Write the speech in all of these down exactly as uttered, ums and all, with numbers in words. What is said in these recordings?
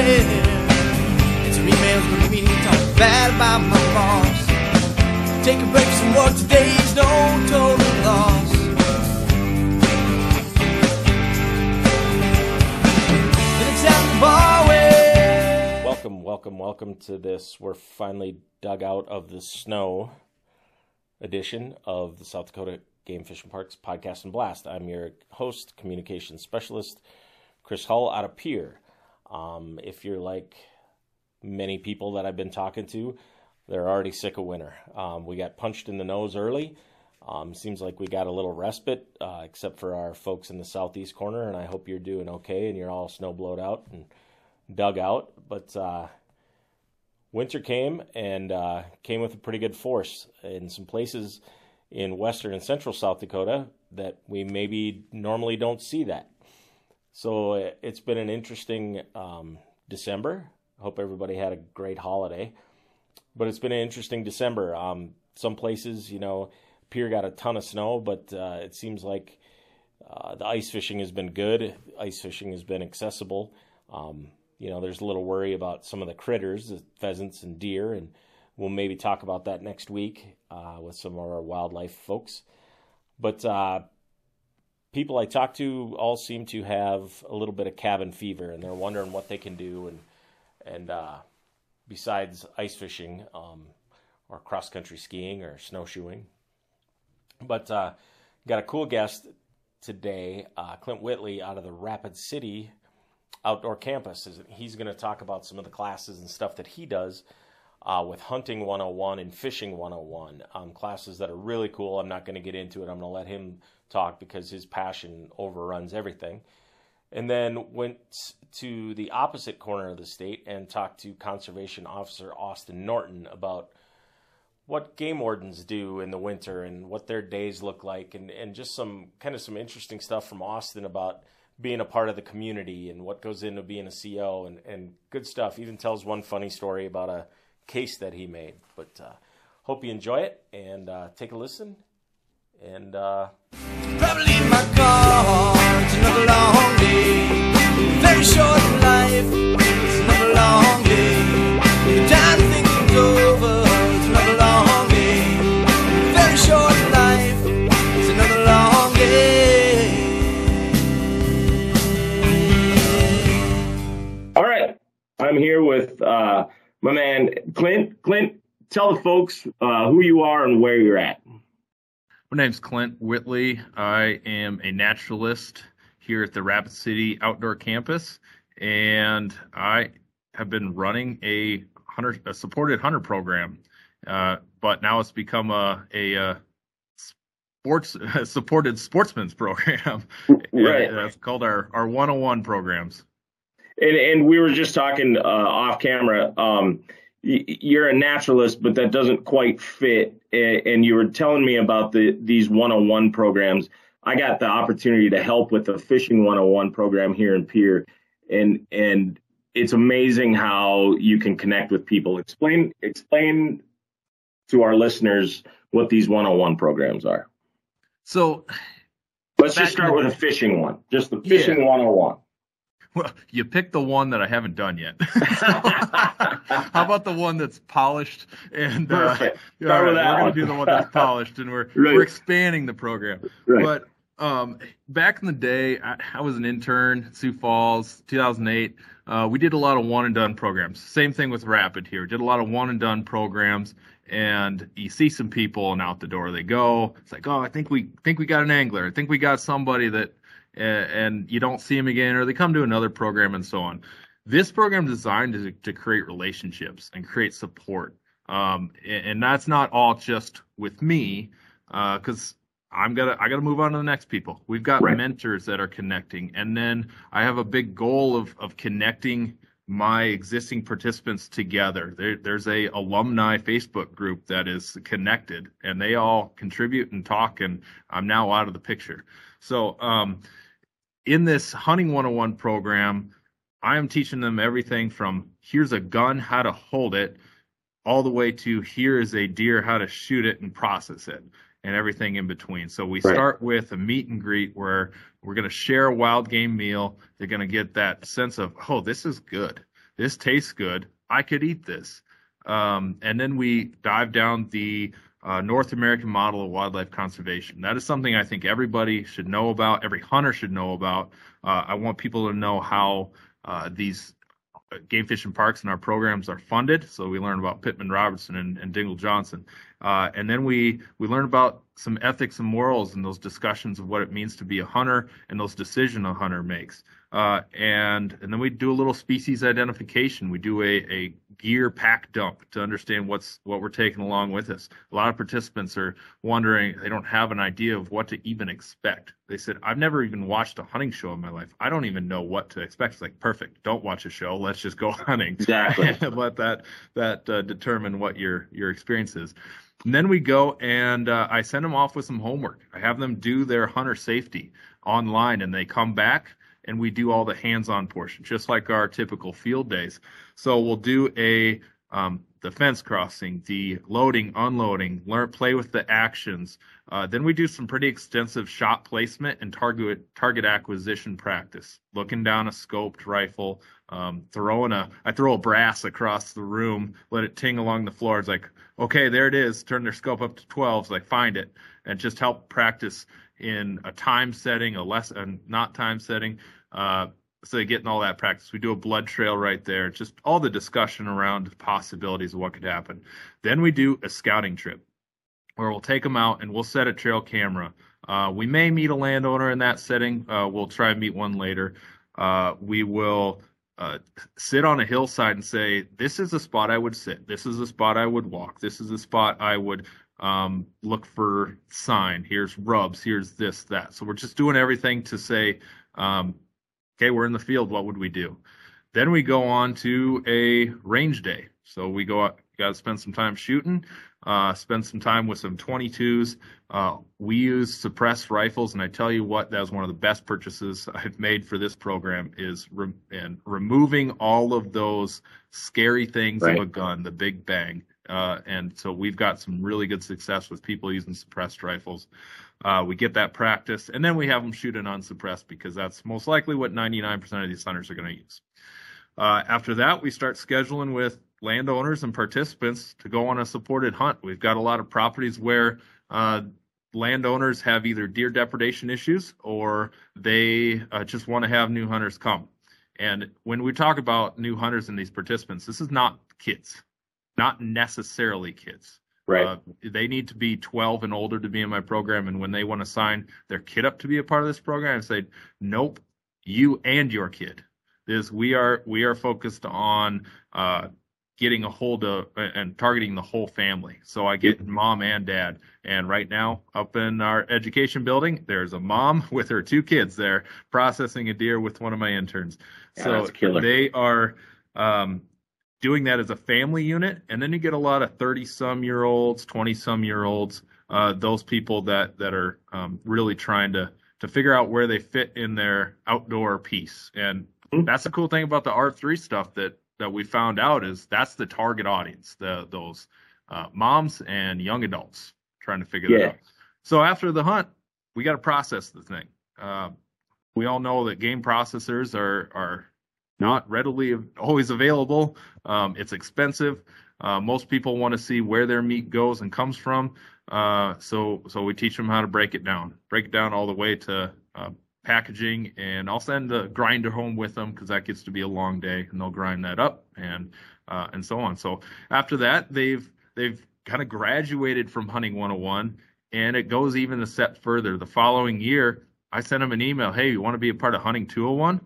email. It's your emails with me, talk bad about my boss. Take a break from work, today's no total loss. Welcome, welcome, welcome to this. We're finally dug out of the snow edition of the South Dakota Game Fish and Parks Podcast and Blast. I'm your host, communications specialist, Chris Hull out of Pierre. Um, if you're like many people that I've been talking to, they're already sick of winter. Um, we got punched in the nose early. Um, seems like we got a little respite, uh, except for our folks in the southeast corner, and I hope you're doing okay and you're all snow blowed out and dug out. But uh, winter came and uh, came with a pretty good force in some places in western and central South Dakota that we maybe normally don't see that. So it's been an interesting um, December. I hope everybody had a great holiday. But it's been an interesting December. Um, some places, you know, Pier got a ton of snow, but uh, it seems like uh, the ice fishing has been good. Ice fishing has been accessible. Um, you know, there's a little worry about some of the critters, the pheasants and deer, and we'll maybe talk about that next week uh, with some of our wildlife folks. But uh, people I talk to all seem to have a little bit of cabin fever, and they're wondering what they can do. And and uh, besides ice fishing um, or cross-country skiing or snowshoeing. But uh, got a cool guest today, uh, Clint Whitley out of the Rapid City Outdoor Campus. He's going to talk about some of the classes and stuff that he does uh, with Hunting one oh one and Fishing one oh one, um, classes that are really cool. I'm not going to get into it. I'm going to let him talk because his passion overruns everything. And then went to the opposite corner of the state and talked to Conservation Officer Austin Norton about what game wardens do in the winter and what their days look like, and, and just some kind of some interesting stuff from Austin about being a part of the community and what goes into being a C O and, and good stuff. Even tells one funny story about a case that he made. But uh, hope you enjoy it and uh, take a listen. And uh... probably in my car, it's another long day. Very short life, it's another long day. The time things over. I'm here with uh, my man, Clint. Clint, tell the folks uh, who you are and where you're at. My name's Clint Whitley. I am a naturalist here at the Rapid City Outdoor Campus, and I have been running a, hunter, a supported hunter program, uh, but now it's become a, a, a sports a supported sportsman's program. Right. That's called our, our one oh one programs. And, and we were just talking uh, off camera. Um, y- you're a naturalist, but that doesn't quite fit. And, and you were telling me about the these one oh one programs. I got the opportunity to help with the Fishing one oh one program here in Pierre, and and it's amazing how you can connect with people. Explain explain to our listeners what these one oh one programs are. So let's just start with a fishing one. Just the fishing yeah. one oh one. Well, you picked the one that I haven't done yet. So, how about the one that's polished? And uh, Perfect. All right, we're going to do the one that's polished, and we're right. we're expanding the program. Right. But um, back in the day, I, I was an intern at Sioux Falls, two thousand eight. Uh, we did a lot of one and done programs. Same thing with Rapid here. We did a lot of one and done programs, and you see some people, and out the door they go. It's like, oh, I think we think we got an angler. I think we got somebody that. And you don't see them again, or they come to another program and so on. This program is designed to, to create relationships and create support. Um, and, and that's not all just with me, uh, because I'm gonna I gotta move on to the next people. We've got right. mentors that are connecting, and then I have a big goal of of connecting my existing participants together. There, there's a alumni Facebook group that is connected, and they all contribute and talk. And I'm now out of the picture, so. Um, In this Hunting one oh one program, I am teaching them everything from here's a gun, how to hold it, all the way to here is a deer, how to shoot it and process it, and everything in between. So we right. start with a meet and greet where we're going to share a wild game meal. They're going to get that sense of, oh, this is good. this tastes good. I could eat this. Um, and then we dive down the uh, North American model of wildlife conservation. That is something I think everybody should know about. Every hunter should know about. Uh, I want people to know how uh, these game fish and parks and our programs are funded. So we learn about Pittman-Robertson and, and Dingle-Johnson. Uh, and then we, we learn about some ethics and morals and those discussions of what it means to be a hunter and those decisions a hunter makes. Uh, and, and then we do a little species identification. We do a, a gear pack dump to understand what's what we're taking along with us. A lot of participants are wondering, they don't have an idea of what to even expect. They said, I've never even watched a hunting show in my life. I don't even know what to expect. It's like, perfect. Don't watch a show. Let's just go hunting. Exactly. Let that, that uh, determine what your, your experience is. And then we go and uh, I send them off with some homework. I have them do their hunter safety online, and they come back and we do all the hands-on portion, just like our typical field days. So we'll do a um, the fence crossing, the loading, unloading, learn, play with the actions. Uh, then we do some pretty extensive shot placement and target target acquisition practice, looking down a scoped rifle, um, throwing a I throw a brass across the room, let it ting along the floor. It's like, okay, there it is. Turn their scope up to twelves, like find it, and just help practice in a time setting, a less and not time setting. Uh, so they're getting all that practice. We do a blood trail right there, just all the discussion around the possibilities of what could happen. Then we do a scouting trip where we'll take them out and we'll set a trail camera. Uh, we may meet a landowner in that setting. Uh, we'll try and meet one later. Uh, we will uh, sit on a hillside and say, this is a spot I would sit. This is a spot I would walk. This is a spot I would um look for sign. Here's rubs, here's this, that. So we're just doing everything to say, um okay, we're in the field, what would we do? Then we go on to a range day. So we go out, gotta spend some time shooting, uh spend some time with some twenty-twos. Uh we use suppressed rifles, and I tell you what, that was one of the best purchases I've made for this program, is re and removing all of those scary things right. of a gun, the big bang. Uh, and so we've got some really good success with people using suppressed rifles. Uh, we get that practice, and then we have them shoot an unsuppressed, because that's most likely what ninety-nine percent of these hunters are going to use. Uh, after that, we start scheduling with landowners and participants to go on a supported hunt. We've got a lot of properties where uh, landowners have either deer depredation issues or they uh, just want to have new hunters come. And when we talk about new hunters and these participants, this is not kids. Not necessarily kids. Right. Uh, they need to be twelve and older to be in my program. And when they want to sign their kid up to be a part of this program, I say, nope, you and your kid. This we are we are focused on uh, getting a hold of and targeting the whole family. So I get mom and dad. And right now up in our education building, there's a mom with her two kids there processing a deer with one of my interns. Yeah, so that's killer. They are. Um, doing that as a family unit, and then you get a lot of thirty-some-year-olds, twenty-some-year-olds, uh, those people that that are um, really trying to to figure out where they fit in their outdoor piece. And that's the cool thing about the R three stuff that that we found out, is that's the target audience, the those uh, moms and young adults trying to figure yeah. that out. So after the hunt, we got to process the thing. Uh, we all know that game processors are are not readily always available. Um, it's expensive. Uh, most people want to see where their meat goes and comes from. Uh, so, so we teach them how to break it down, break it down all the way to uh, packaging, and I'll send the grinder home with them, because that gets to be a long day, and they'll grind that up and uh, and so on. So after that, they've they've kind of graduated from hunting one oh one, and it goes even a step further. The following year, I send them an email. Hey, you want to be a part of hunting two oh one?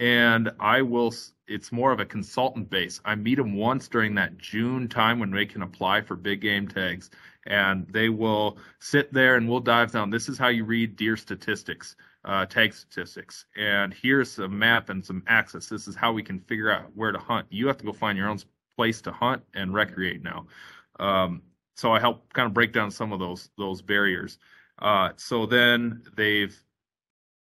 And I will, it's more of a consultant base. I meet them once during that June time when they can apply for big game tags, and they will sit there and we'll dive down. This is how you read deer statistics, uh, tag statistics. And here's a map and some axis. This is how we can figure out where to hunt. You have to go find your own place to hunt and recreate now. Um, so I help kind of break down some of those, those barriers. Uh, so then they've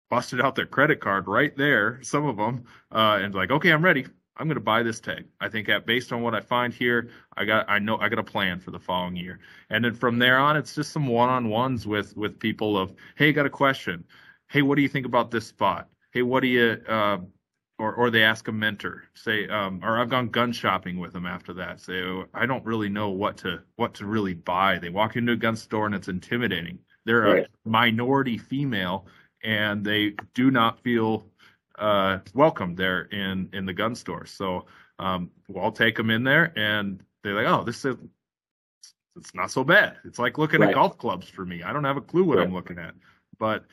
busted out their credit card right there, some of them, uh, and like, okay, I'm ready. I'm going to buy this tag. I think that based on what I find here, I got, I know I got a plan for the following year. And then from there on, it's just some one-on-ones with, with people of, hey, got a question. Hey, what do you think about this spot? Hey, what do you, uh, or or they ask a mentor, say, um, or I've gone gun shopping with them after that. Say, oh, I don't really know what to what to really buy. They walk into a gun store and it's intimidating. They're a right. minority female, and they do not feel uh, welcome there in in the gun store. So um, well, I'll take them in there, and they're like, oh, this is it's not so bad. It's like looking right. at golf clubs for me. I don't have a clue what right. I'm looking at, but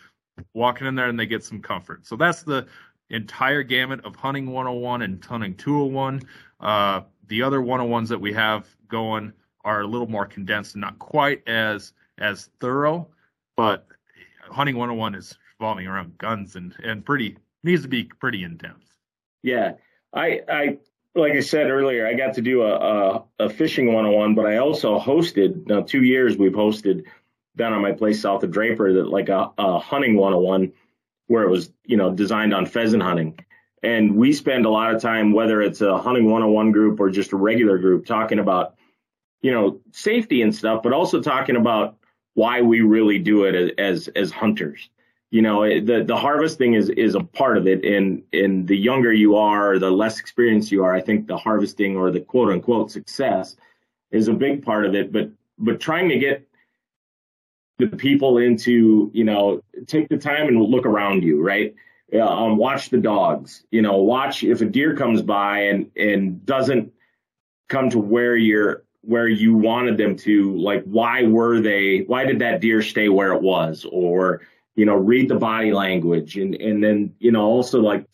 walking in there and they get some comfort. So that's the entire gamut of hunting one oh one and hunting two oh one. Uh, the other one oh ones that we have going are a little more condensed and not quite as as thorough, but hunting one oh one is revolving around guns and and pretty needs to be pretty in depth. Yeah, I I like I said earlier, I got to do a a, a fishing one oh one, but I also hosted. Now two years we've hosted down on my place south of Draper that like a, a hunting one oh one. Where it was, you know, designed on pheasant hunting. And we spend a lot of time, whether it's a hunting one oh one group or just a regular group, talking about, you know, safety and stuff, but also talking about why we really do it as as hunters. You know, the the harvest thing is is a part of it. And and the younger you are, the less experienced you are, I think the harvesting or the quote unquote success is a big part of it. But but trying to get the people into, you know, take the time and look around you, right? Um, watch the dogs, you know, watch if a deer comes by and, and doesn't come to where you're, where you wanted them to, like, why were they, why did that deer stay where it was? Or, you know, read the body language. And, and then, you know, also like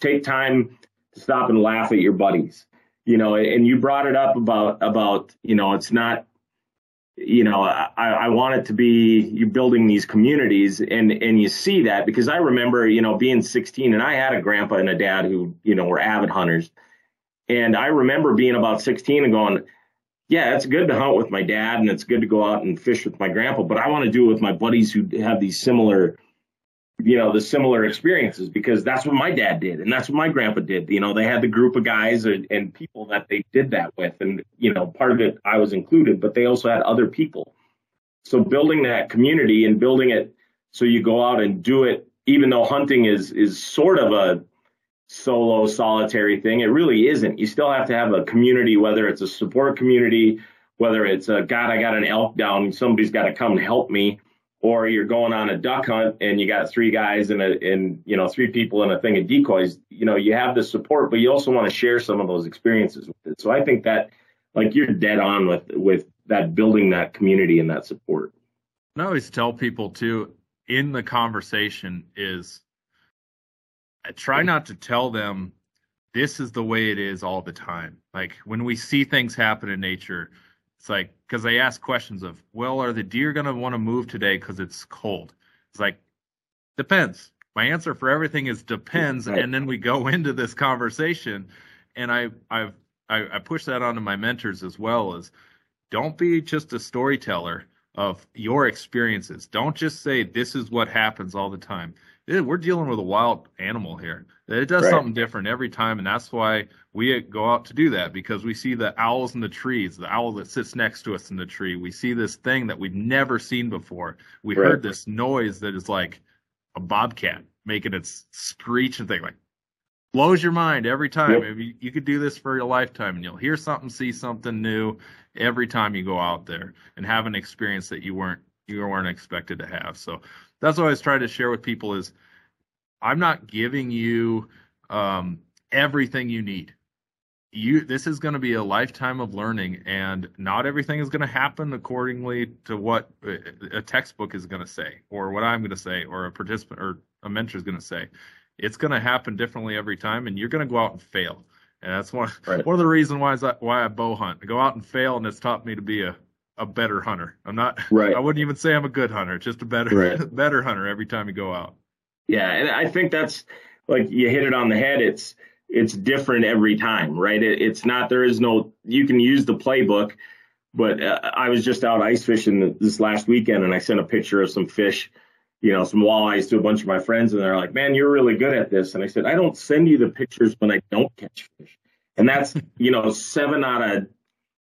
take time to stop and laugh at your buddies, you know, and you brought it up about, about, you know, it's not, you know, I, I want it to be you building these communities, and, and you see that because I remember, you know, being sixteen and I had a grandpa and a dad who, you know, were avid hunters. And I remember being about sixteen and going, yeah, it's good to hunt with my dad and it's good to go out and fish with my grandpa, but I want to do it with my buddies who have these similar, you know, the similar experiences because that's what my dad did. And that's what my grandpa did. You know, they had the group of guys and, and people that they did that with. And, you know, part of it, I was included, but they also had other people. So building that community and building it so you go out and do it, even though hunting is, is sort of a solo, solitary thing, it really isn't. You still have to have a community, whether it's a support community, whether it's a, God, I got an elk down, somebody's got to come and help me. Or you're going on a duck hunt and you got three guys and, a, and you know, three people and a thing of decoys, you know, you have the support, but you also want to share some of those experiences with it. So I think that, like, you're dead on with, with that, building that community and that support. And I always tell people, too, in the conversation is I try not to tell them this is the way it is all the time. Like, when we see things happen in nature, it's like, because they ask questions of, well, are the deer going to want to move today because it's cold? It's like, depends. My answer for everything is depends. Right. And then we go into this conversation. And I I've, I I push that onto my mentors as well, is don't be just a storyteller of your experiences. Don't just say this is what happens all the time. We're dealing with a wild animal here. It does right. something different every time, and that's why we go out to do that, because we see the owls in the trees, the owl that sits next to us in the tree. We see this thing that we've never seen before. We right. heard this noise that is like a bobcat making its screech and thing, like, blows your mind every time. Yep. You, you could do this for your lifetime, and you'll hear something, see something new every time you go out there and have an experience that you weren't you weren't expected to have. So that's what I was trying to share with people is I'm not giving you um, everything you need. You This is going to be a lifetime of learning, and not everything is going to happen accordingly to what a textbook is going to say or what I'm going to say or a participant or a mentor is going to say. It's going to happen differently every time, and you're going to go out and fail. And that's one right. one of the reasons why is that why I bow hunt. I go out and fail, and it's taught me to be a, a better hunter. I'm not. Right. I wouldn't even say I'm a good hunter. Just a better right. better hunter every time you go out. Yeah, and I think that's, like, you hit it on the head. It's it's different every time, right? It, it's not. There is no. You can use the playbook, but uh, I was just out ice fishing this last weekend, and I sent a picture of some fish. You know, some walleyes to a bunch of my friends, and they're like, man, you're really good at this. And I said, I don't send you the pictures when I don't catch fish. And that's, you know, seven out of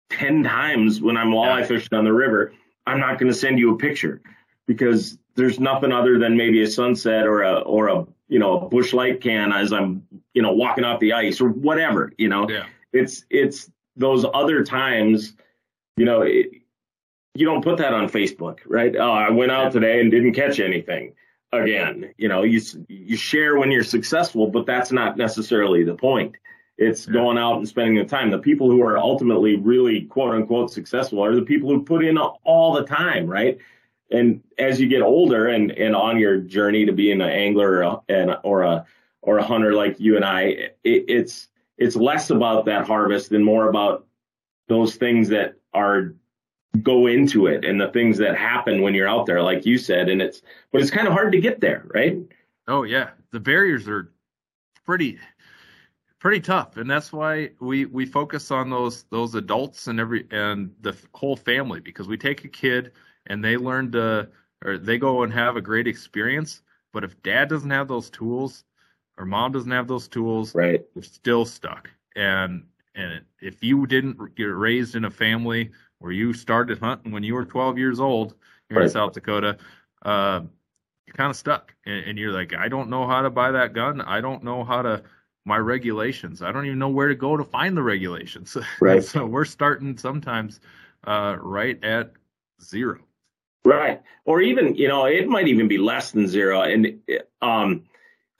ten times when I'm walleye yeah. fishing on the river, I'm not going to send you a picture because there's nothing other than maybe a sunset or a, or a, you know, a bush light can as I'm you know, walking off the ice or whatever, you know, yeah. it's, it's those other times, you know, it, you don't put that on Facebook, right? Oh, I went out today and didn't catch anything. Again, you know, you, you share when you're successful, but that's not necessarily the point. It's yeah. going out and spending the time. The people who are ultimately really quote unquote successful are the people who put in all the time, right? And as you get older and, and on your journey to being an angler or a, or a, or a hunter like you and I, it, it's, it's less about that harvest and more about those things that are go into it and the things that happen when you're out there, like you said. And it's, but it's kind of hard to get there, right? Oh yeah. The barriers are pretty, pretty tough. And that's why we, we focus on those, those adults and every, and the whole family, because we take a kid and they learn to, or they go and have a great experience. But if dad doesn't have those tools or mom doesn't have those tools, right, we're still stuck. And, and if you didn't get raised in a family where you started hunting when you were twelve years old here right. in South Dakota, uh, you're kind of stuck. And, and you're like, I don't know how to buy that gun. I don't know how to, my regulations. I don't even know where to go to find the regulations. Right. So we're starting sometimes uh, right at zero. Right. Or even, you know, it might even be less than zero. And um,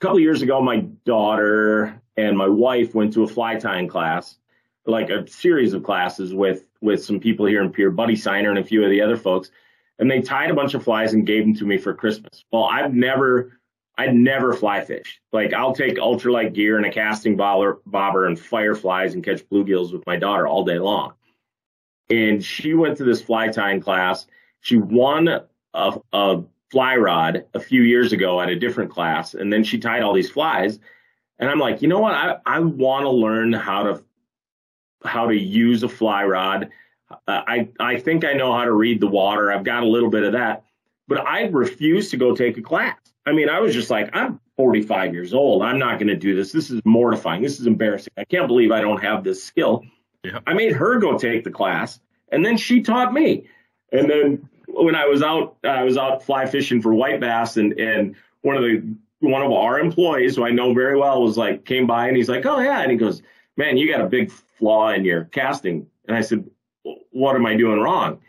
a couple of years ago, my daughter and my wife went to a fly tying class, like a series of classes with, with some people here in Pierre, Buddy Siner and a few of the other folks. And they tied a bunch of flies and gave them to me for Christmas. Well, I've never, I'd never fly fish. Like I'll take ultralight gear and a casting bobber, bobber and fire flies and catch bluegills with my daughter all day long. And she went to this fly tying class. She won a, a fly rod a few years ago at a different class. And then she tied all these flies. And I'm like, you know what? I, I want to learn how to how to use a fly rod. Uh, I, I think I know how to read the water. I've got a little bit of that, but I refuse to go take a class. I mean, I was just like, I'm forty-five years old. I'm not going to do this. This is mortifying. This is embarrassing. I can't believe I don't have this skill. Yeah. I made her go take the class, and then she taught me. And then when I was out, I was out fly fishing for white bass, and, and one of the, one of our employees who I know very well was like, came by and he's like, oh yeah. And he goes, man, you got a big flaw in your casting. And I said, what am I doing wrong?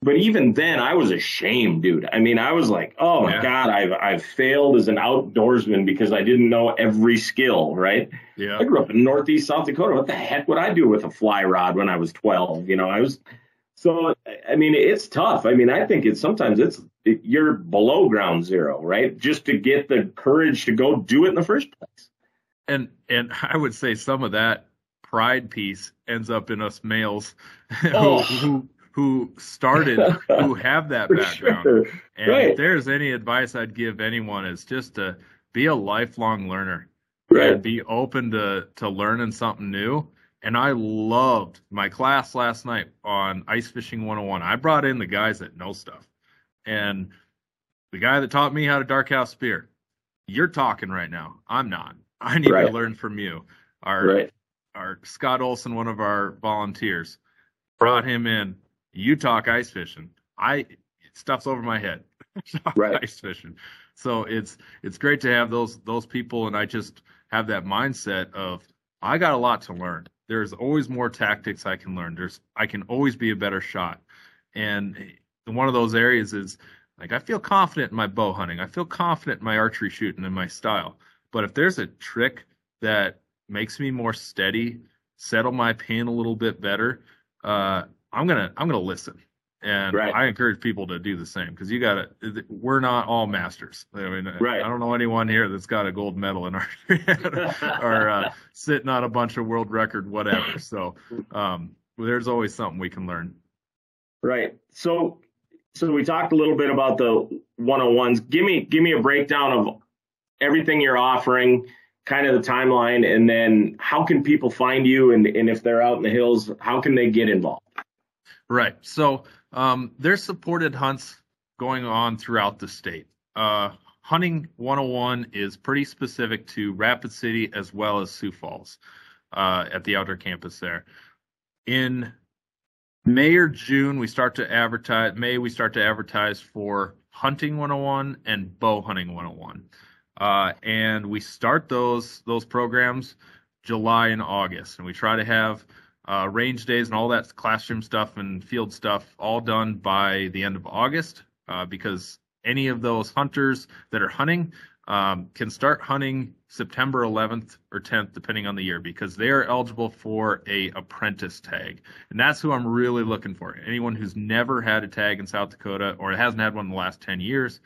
But even then I was ashamed, dude. I mean, I was like, oh my yeah. God, I've, I've failed as an outdoorsman because I didn't know every skill, right? Yeah. I grew up in Northeast South Dakota. What the heck would I do with a fly rod when I was twelve? You know, I was, so, I mean, it's tough. I mean, I think it's sometimes it's, it, you're below ground zero, right? Just to get the courage to go do it in the first place. And, and I would say some of that pride piece ends up in us males oh. who, who started, who have that background. Sure. And right. if there's any advice I'd give anyone, is just to be a lifelong learner right. and be open to, to learning something new. And I loved my class last night on Ice Fishing one oh one. I brought in the guys that know stuff. And the guy that taught me how to dark house spear, you're talking right now. I'm not. I need right. to learn from you. Our, right. our Scott Olson, one of our volunteers, brought him in. You talk ice fishing. I stuff's over my head. Right. Ice fishing. So it's it's great to have those those people, and I just have that mindset of I got a lot to learn. There's always more tactics I can learn. There's I can always be a better shot. And one of those areas is like I feel confident in my bow hunting. I feel confident in my archery shooting and my style. But if there's a trick that makes me more steady, settle my pain a little bit better, uh, I'm gonna I'm gonna listen, and right. I encourage people to do the same, because you gotta. We're not all masters. I mean, right. I don't know anyone here that's got a gold medal in archery or uh, sitting on a bunch of world record whatever. So um, there's always something we can learn. Right. So so we talked a little bit about the one oh ones. Give me give me a breakdown of everything you're offering, kind of the timeline, and then how can people find you? And, and if they're out in the hills, how can they get involved? Right. So um, there's supported hunts going on throughout the state. Uh, Hunting one oh one is pretty specific to Rapid City as well as Sioux Falls uh, at the outdoor campus there. In May or June, we start to advertise, May, we start to advertise for Hunting one oh one and Bow Hunting one oh one. Uh, and we start those those programs July and August, and we try to have uh, range days and all that classroom stuff and field stuff all done by the end of August, uh, because any of those hunters that are hunting um, can start hunting September eleventh or tenth, depending on the year, because they are eligible for a apprentice tag. And that's who I'm really looking for. Anyone who's never had a tag in South Dakota or hasn't had one in the last ten years.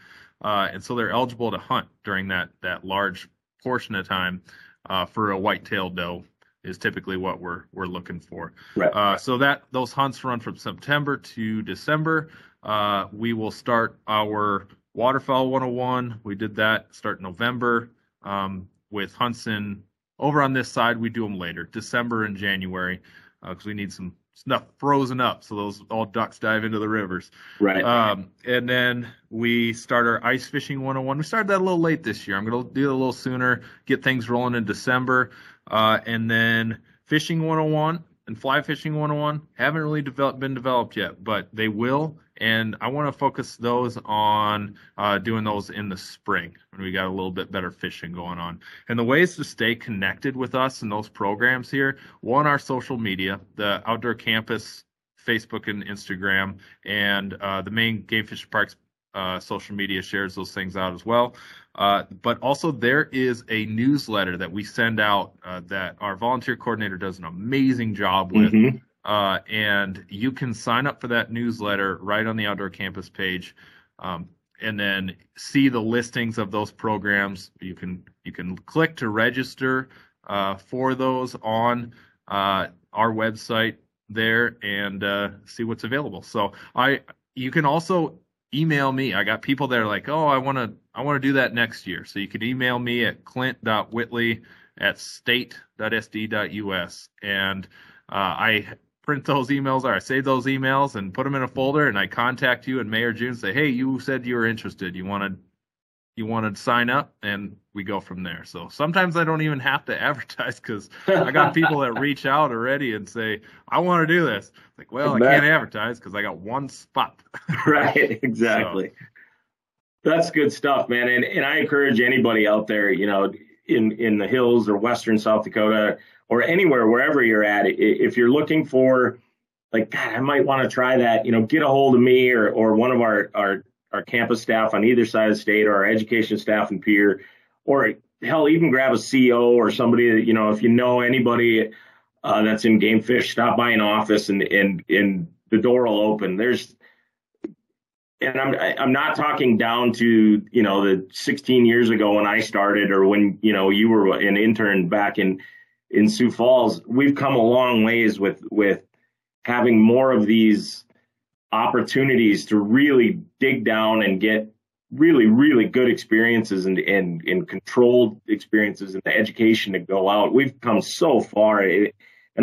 Uh, and so they're eligible to hunt during that, that large portion of time uh, for a white-tailed doe is typically what we're we're looking for. Right. Uh, so that those hunts run from September to December. Uh, we will start our Waterfowl one oh one. We did that start November um, with hunts in over on this side. We do them later, December and January, because uh, we need some stuff frozen up so those all ducks dive into the rivers. Right. Um, and then we start our ice fishing one oh one. We started that a little late this year. I'm going to do it a little sooner, get things rolling in December. Uh, and then fishing one oh one and fly fishing one oh one haven't really developed, been developed yet, but they will. And I want to focus those on uh, doing those in the spring when we got a little bit better fishing going on. And the ways to stay connected with us and those programs here, one, our social media, the Outdoor Campus, Facebook and Instagram, and uh, the main Game Fish Parks uh, social media shares those things out as well. Uh, but also there is a newsletter that we send out uh, that our volunteer coordinator does an amazing job with. Mm-hmm. Uh, and you can sign up for that newsletter right on the Outdoor Campus page, um, and then see the listings of those programs. You can you can click to register uh, for those on uh, our website there and uh, see what's available. So I you can also email me. I got people that are like, oh, I want to I want to do that next year. So you can email me at clint dot whitley at state dot s d dot u s, and uh, I print those emails, or I save those emails and put them in a folder, and I contact you in May or June and say, hey, you said you were interested. You wanted, you wanted to sign up, and we go from there. So sometimes I don't even have to advertise because I got people that reach out already and say, I want to do this. It's like, well, that, I can't advertise because I got one spot. Right, exactly. So. That's good stuff, man. And, and I encourage anybody out there, you know, in, in the hills or western South Dakota or anywhere, wherever you're at, if you're looking for, like, God, I might want to try that, you know, get a hold of me or or one of our, our, our campus staff on either side of the state, or our education staff and peer, or hell, even grab a C O or somebody that, you know, if you know anybody uh, that's in game fish, stop by an office and, and, and the door will open. There's, and I'm, I'm not talking down to, you know, the sixteen years ago when I started, or when, you know, you were an intern back in, in Sioux Falls. We've come a long ways with with having more of these opportunities to really dig down and get really, really good experiences and, and, and controlled experiences and the education to go out. We've come so far, and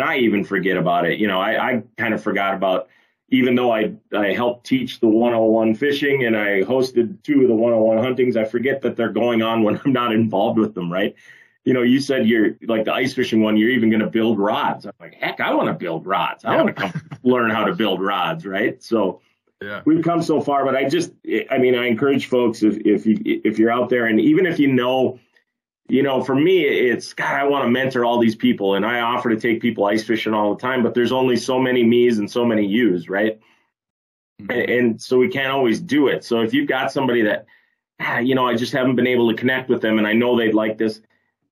I even forget about it. You know, I, I kind of forgot about, even though I, I helped teach the one oh one fishing and I hosted two of the one oh one huntings, I forget that they're going on when I'm not involved with them, right? You know, you said you're like the ice fishing one, you're even going to build rods. I'm like, heck, I want to build rods. I yeah. want to come learn how to build rods. Right. So yeah. We've come so far, but I just, I mean, I encourage folks if, if you, if you're out there, and even if, you know, you know, for me, it's God, I want to mentor all these people, and I offer to take people ice fishing all the time, but there's only so many me's and so many you's. Right. Mm-hmm. and, and so we can't always do it. So if you've got somebody that, you know, I just haven't been able to connect with them and I know they'd like this,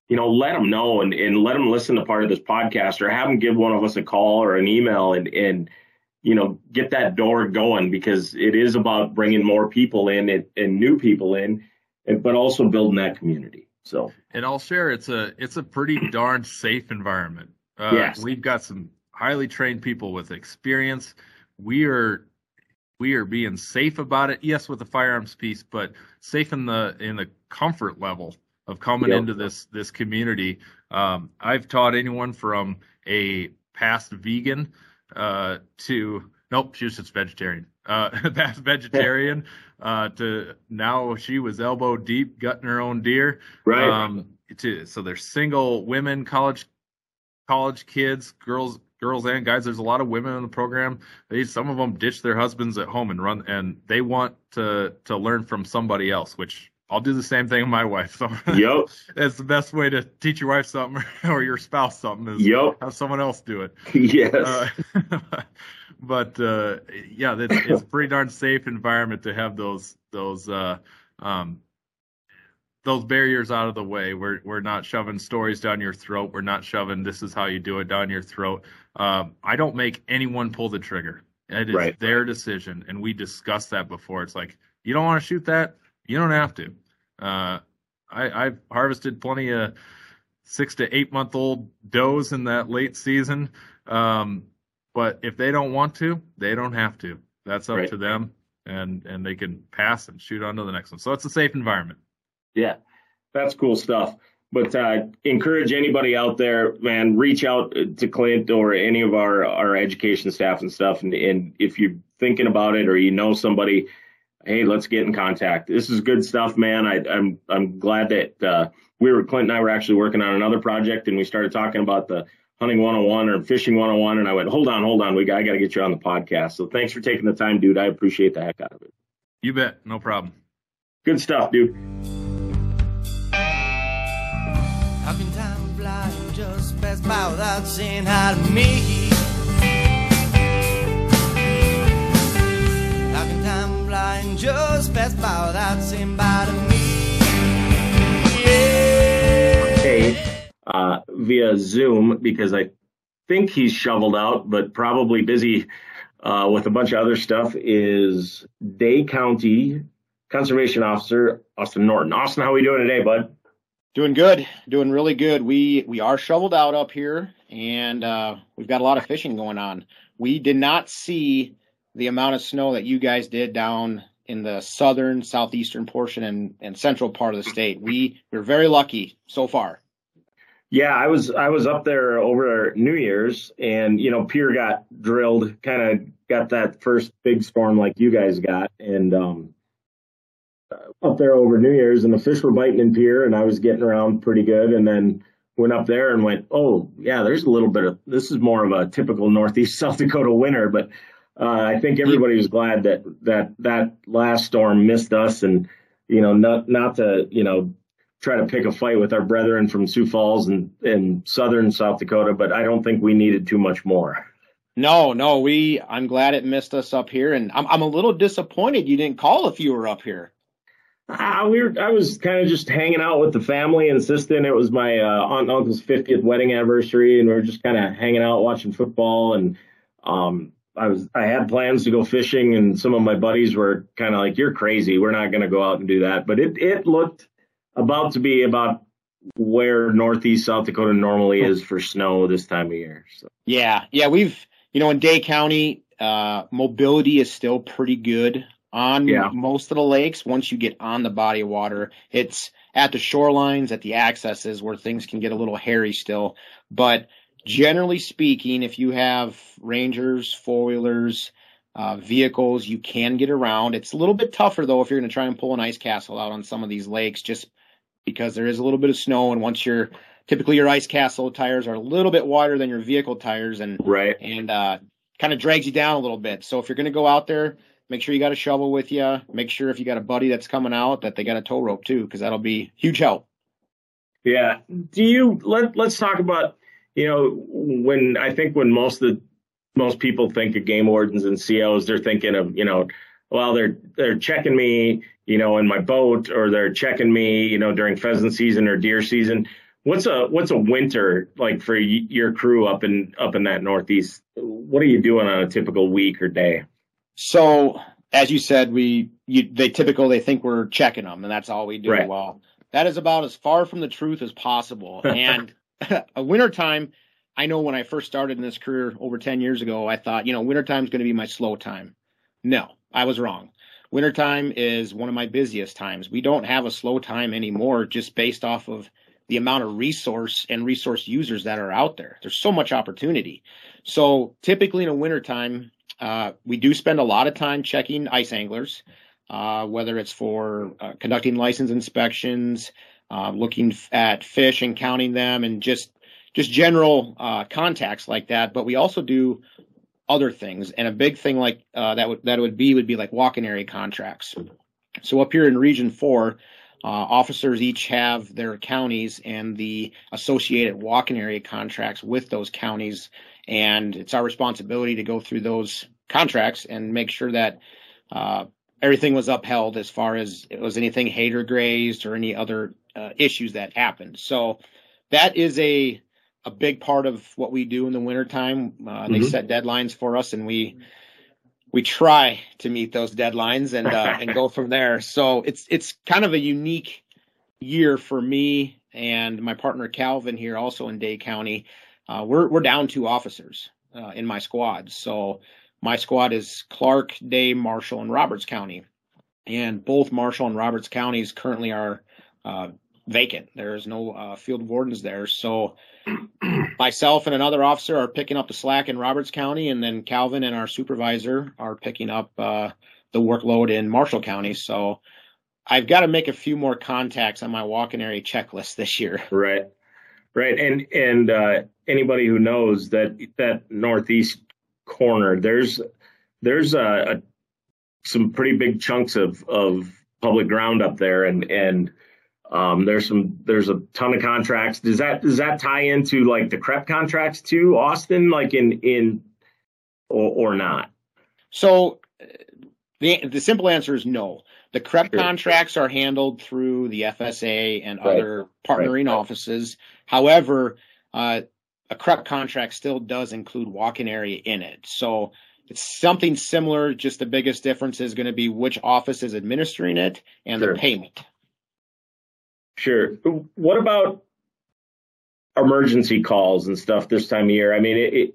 you know, let them know and, and let them listen to part of this podcast, or have them give one of us a call or an email and, and, you know, get that door going, because it is about bringing more people in and, and new people in, and, but also building that community. So, and I'll share, it's a, it's a pretty darn safe environment. Uh, yes. We've got some highly trained people with experience. We are, we are being safe about it. Yes, with the firearms piece, but safe in the, in the comfort level of coming yep. into this this community. Um, I've taught anyone from a past vegan uh, to, nope, she was just vegetarian, uh, past vegetarian uh, to now she was elbow deep gutting her own deer. Right. Um, to, so there's single women, college college kids, girls girls and guys. There's a lot of women in the program. They, some of them ditch their husbands at home and run, and they want to to learn from somebody else, which I'll do the same thing with my wife. So yep. That's the best way to teach your wife something or your spouse something is yep. have someone else do it. Yes. Uh, but, uh, yeah, it's, it's a pretty darn safe environment to have those, those, uh, um, those barriers out of the way. We're, we're not shoving stories down your throat. We're not shoving, this is how you do it, down your throat. Um, I don't make anyone pull the trigger. It is right. their decision. And we discussed that before. It's like, you don't want to shoot that? You don't have to. Uh, I, I've harvested plenty of six to eight month old does in that late season. Um, but if they don't want to, they don't have to. That's up right. to them, and, and they can pass and shoot on to the next one. So it's a safe environment. Yeah, that's cool stuff. But uh, encourage anybody out there, man, reach out to Clint or any of our, our education staff and stuff. And, and if you're thinking about it or you know somebody, hey, let's get in contact. This is good stuff, man. I, I'm I'm glad that uh, we were, Clint and I were actually working on another project, and we started talking about the hunting one oh one or fishing one oh one. And I went, hold on, hold on. We got, I got to get you on the podcast. So thanks for taking the time, dude. I appreciate the heck out of it. You bet. No problem. Good stuff, dude. How can time fly just pass by without saying hi to me? How can time fly and just pass by without saying bye to me? Yeah. Hey, uh, via Zoom, because I think he's shoveled out, but probably busy uh, with a bunch of other stuff, is Day County Conservation Officer Austin Norton. Austin, how are we doing today, bud? Doing good, doing really good. We we are shoveled out up here, and uh, we've got a lot of fishing going on. We did not see the amount of snow that you guys did down in the southern, southeastern portion and, and central part of the state. We we're very lucky so far. Yeah, I was I was up there over New Year's, and you know, Pierre got drilled, kind of got that first big storm like you guys got, and um, up there over New Year's, and the fish were biting in Pier, and I was getting around pretty good, and then went up there and went, oh yeah, there's a little bit of, this is more of a typical Northeast South Dakota winter, but uh, I think everybody was glad that that that last storm missed us, and you know, not not to you know try to pick a fight with our brethren from Sioux Falls and in southern South Dakota, but I don't think we needed too much more. No, no, we I'm glad it missed us up here, and I'm I'm a little disappointed you didn't call if you were up here. I, we were, I was kind of just hanging out with the family in Sistan. It was my uh, aunt and uncle's fiftieth wedding anniversary, and we were just kind of hanging out, watching football. And um, I was I had plans to go fishing, and some of my buddies were kind of like, "You're crazy. We're not going to go out and do that." But it it looked about to be about where Northeast South Dakota normally is for snow this time of year. So. Yeah, yeah, we've you know in Day County, uh, mobility is still pretty good. On yeah. most of the lakes, once you get on the body of water, it's at the shorelines, at the accesses where things can get a little hairy still. But generally speaking, if you have rangers, four-wheelers, uh, vehicles, you can get around. It's a little bit tougher, though, if you're going to try and pull an ice castle out on some of these lakes, just because there is a little bit of snow. And once you're typically your ice castle tires are a little bit wider than your vehicle tires, and right. and uh, kind of drags you down a little bit. So if you're going to go out there, make sure you got a shovel with you. Make sure if you got a buddy that's coming out that they got a tow rope too, because that'll be huge help. Yeah. Do you let Let's talk about you know when I think when most of the most people think of game wardens and C Os, they're thinking of you know well they're they're checking me you know in my boat, or they're checking me you know during pheasant season or deer season. What's a What's a winter like for your crew up in up in that Northeast? What are you doing on a typical week or day? So, as you said, we you, they typical they think we're checking them, and that's all we do. Right. Well, that is about as far from the truth as possible. And a wintertime, I know when I first started in this career over ten years ago, I thought, you know, wintertime is going to be my slow time. No, I was wrong. Wintertime is one of my busiest times. We don't have a slow time anymore just based off of the amount of resource and resource users that are out there. There's so much opportunity. So, typically in a wintertime, Uh, we do spend a lot of time checking ice anglers, uh, whether it's for uh, conducting license inspections, uh, looking f- at fish and counting them, and just just general uh, contacts like that. But we also do other things, and a big thing like uh, that would that would be would be like walking area contracts. So up here in Region Four, Uh, officers each have their counties and the associated walk-in area contracts with those counties, and it's our responsibility to go through those contracts and make sure that uh, everything was upheld as far as it was anything hater grazed or any other uh, issues that happened. So that is a a big part of what we do in the wintertime. Uh, mm-hmm. They set deadlines for us, and we we try to meet those deadlines and uh, and go from there. So it's it's kind of a unique year for me and my partner Calvin here, also in Day County. Uh, we're we're down two officers uh, in my squad. So my squad is Clark, Day, Marshall, and Roberts County, and both Marshall and Roberts counties currently are uh, vacant. There is no uh, field wardens there, so myself and another officer are picking up the slack in Roberts County, and then Calvin and our supervisor are picking up uh, the workload in Marshall County. So I've got to make a few more contacts on my walk-in area checklist this year. Right, right, and and uh, anybody who knows that that northeast corner, there's there's a, a some pretty big chunks of of public ground up there, and and um there's some there's a ton of contracts. Does that does that tie into like the C R E P contracts too, Austin, like in in or, or not? So the the simple answer is no. The C R E P sure. contracts are handled through the F S A and right. other partnering right. offices. However, uh a C R E P contract still does include walk-in area in it. So it's something similar, just the biggest difference is going to be which office is administering it and sure. the payment. Sure. What about emergency calls and stuff this time of year? I mean, it, it,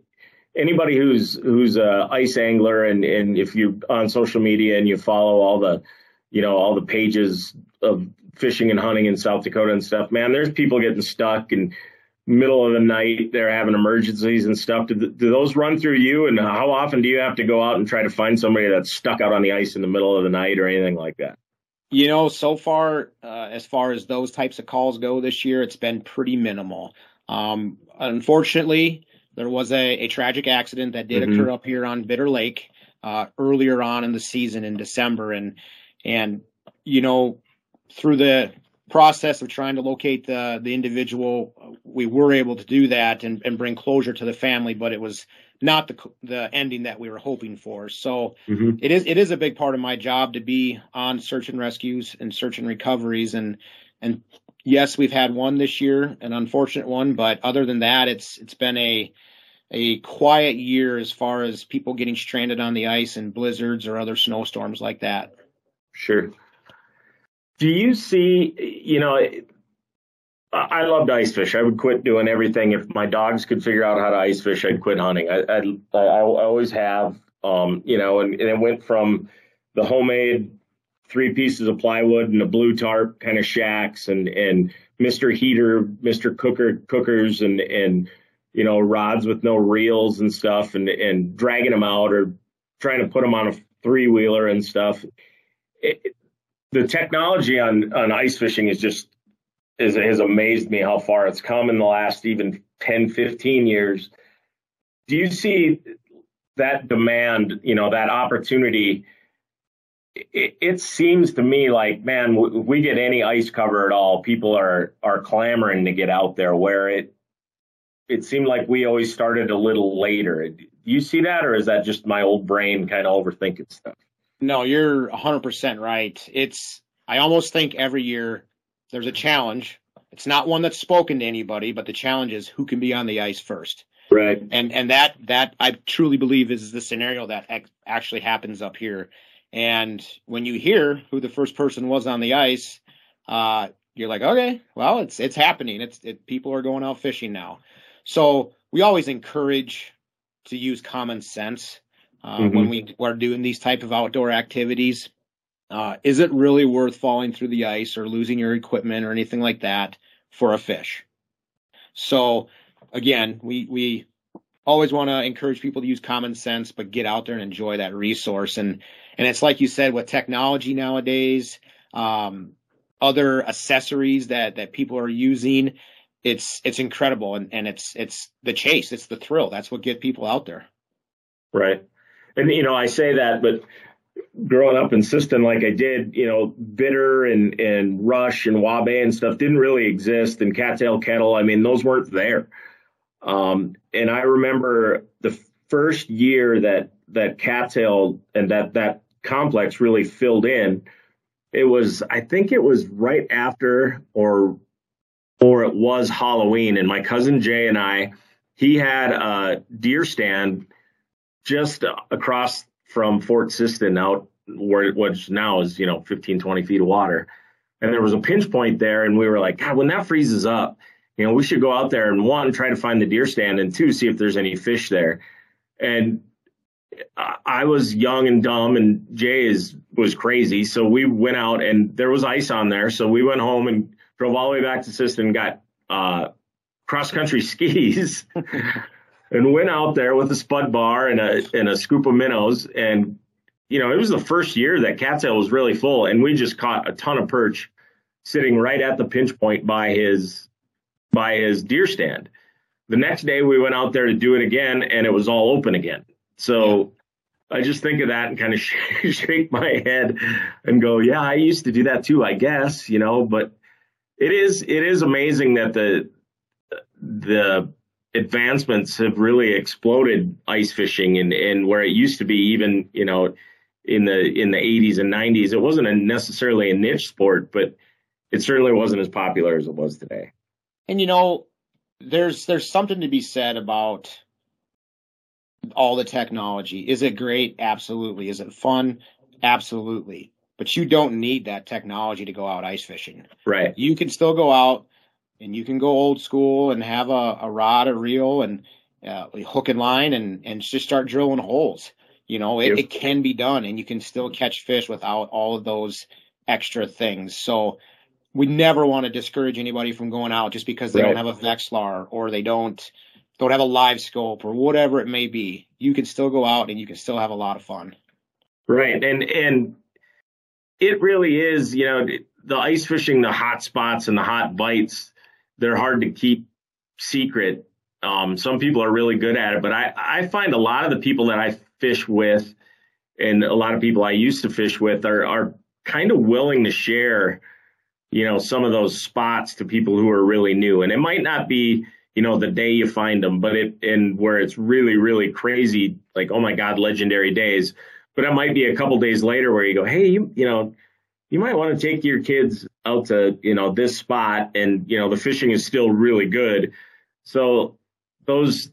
anybody who's who's a ice angler, and, and if you're on social media and you follow all the, you know, all the pages of fishing and hunting in South Dakota and stuff, man, there's people getting stuck and middle of the night they're having emergencies and stuff. Do, do those run through you, and how often do you have to go out and try to find somebody that's stuck out on the ice in the middle of the night or anything like that? You know, so far uh, as far as those types of calls go this year, it's been pretty minimal. Um unfortunately, there was a, a tragic accident that did mm-hmm. occur up here on Bitter Lake uh earlier on in the season in December, and and you know, through the process of trying to locate the the individual, we were able to do that and, and bring closure to the family, but it was not the the ending that we were hoping for. So mm-hmm. it is it is a big part of my job to be on search and rescues and search and recoveries, and and yes, we've had one this year, an unfortunate one, but other than that, it's it's been a a quiet year as far as people getting stranded on the ice in blizzards or other snowstorms like that. Sure. Do you see, you know, I loved ice fish. I would quit doing everything. If my dogs could figure out how to ice fish, I'd quit hunting. I I, I always have, um, you know, and, and it went from the homemade three pieces of plywood and a blue tarp kind of shacks and, and Mister Heater, Mister Cooker cookers and, and, you know, rods with no reels and stuff, and, and dragging them out or trying to put them on a three wheeler and stuff. It, The technology on, on ice fishing is just is has amazed me how far it's come in the last even ten, fifteen years. Do you see that demand, you know, that opportunity? It, it seems to me like, man, w- we get any ice cover at all, people are are clamoring to get out there, where it it seemed like we always started a little later. Do you see that, or is that just my old brain kind of overthinking stuff? No, you're one hundred percent right. It's, I almost think every year there's a challenge. It's not one that's spoken to anybody, but the challenge is who can be on the ice first. Right. And and that that I truly believe is the scenario that ex- actually happens up here. And when you hear who the first person was on the ice, uh, you're like, okay, well, it's it's happening. It's it, people are going out fishing now. So we always encourage to use common sense. Uh, mm-hmm. When we are doing these type of outdoor activities, uh, is it really worth falling through the ice or losing your equipment or anything like that for a fish? So, again, we we always want to encourage people to use common sense, but get out there and enjoy that resource. And and it's like you said, with technology nowadays, um, other accessories that that people are using, it's it's incredible, and and it's it's the chase, it's the thrill. That's what gets people out there. Right. And, you know, I say that, but growing up in Sistan like I did, you know, Bitter and, and Rush and Wabe and stuff didn't really exist, and Cattail Kettle, I mean, those weren't there. Um, and I remember the first year that that Cattail and that that complex really filled in, it was, I think it was right after or or it was Halloween, and my cousin Jay and I, he had a deer stand just across from Fort Siston, out where which now is, you know, fifteen, twenty feet of water. And there was a pinch point there, and we were like, God, when that freezes up, you know, we should go out there and, one, try to find the deer stand, and two, see if there's any fish there. And I was young and dumb, and Jay is, was crazy. So we went out, and there was ice on there. So we went home and drove all the way back to Siston and got uh, cross-country skis and went out there with a spud bar and a, and a scoop of minnows. And, you know, it was the first year that Cattail was really full, and we just caught a ton of perch sitting right at the pinch point by his by his deer stand. The next day we went out there to do it again, and it was all open again. So I just think of that and kind of shake my head and go, yeah, I used to do that too, I guess, you know. But it is it is amazing that the the advancements have really exploded ice fishing, and, and where it used to be, even, you know, in the in the eighties and nineties, it wasn't a necessarily a niche sport, but it certainly wasn't as popular as it was today. And, you know, there's there's something to be said about all the technology. Is it great? Absolutely. Is it fun? Absolutely. But you don't need that technology to go out ice fishing. Right. You can still go out, and you can go old school and have a, a rod, a reel, and uh, hook and line, and, and just start drilling holes. You know, it, yep. it can be done, and you can still catch fish without all of those extra things. So we never want to discourage anybody from going out just because they right. don't have a Vexilar, or they don't don't have a live scope, or whatever it may be. You can still go out, and you can still have a lot of fun. Right. And, and it really is, you know, the ice fishing, the hot spots and the hot bites, they're hard to keep secret. Um, some people are really good at it, but I, I find a lot of the people that I fish with, and a lot of people I used to fish with, are, are kind of willing to share, you know, some of those spots to people who are really new. And it might not be, you know, the day you find them, but it, and where it's really, really crazy, like, oh my God, legendary days. But it might be a couple days later where you go, hey, you, you know, you might want to take your kids out to, you know, this spot, and, you know, the fishing is still really good. So those,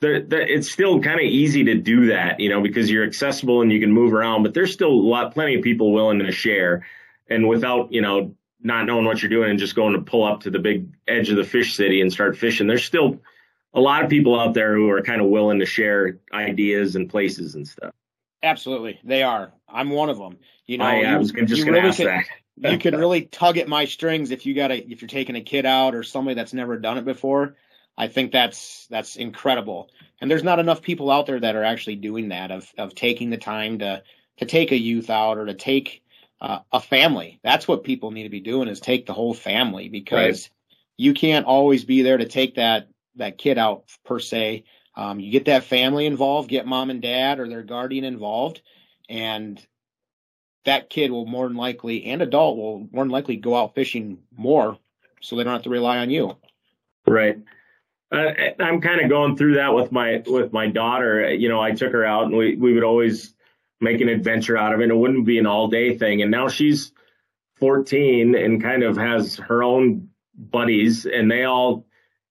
they're, they're, it's still kind of easy to do that, you know, because you're accessible and you can move around, but there's still a lot, plenty of people willing to share, and without, you know, not knowing what you're doing and just going to pull up to the big edge of the fish city and start fishing. There's still a lot of people out there who are kind of willing to share ideas and places and stuff. Absolutely. They are. I'm one of them. You know, I, you, I was gonna, just going really to ask that. You can really tug at my strings if you got a, if you're taking a kid out, or somebody that's never done it before. I think that's, that's incredible. And there's not enough people out there that are actually doing that, of, of taking the time to, to take a youth out, or to take Uh, a family. That's what people need to be doing, is take the whole family, because right. you can't always be there to take that, that kid out per se. Um, you get that family involved, get mom and dad or their guardian involved, and that kid will more than likely, and adult will more than likely, go out fishing more, so they don't have to rely on you. Right. Uh, I'm kind of going through that with my, with my daughter. You know, I took her out, and we, we would always make an adventure out of it. It wouldn't be an all day thing. And now she's fourteen and kind of has her own buddies, and they all,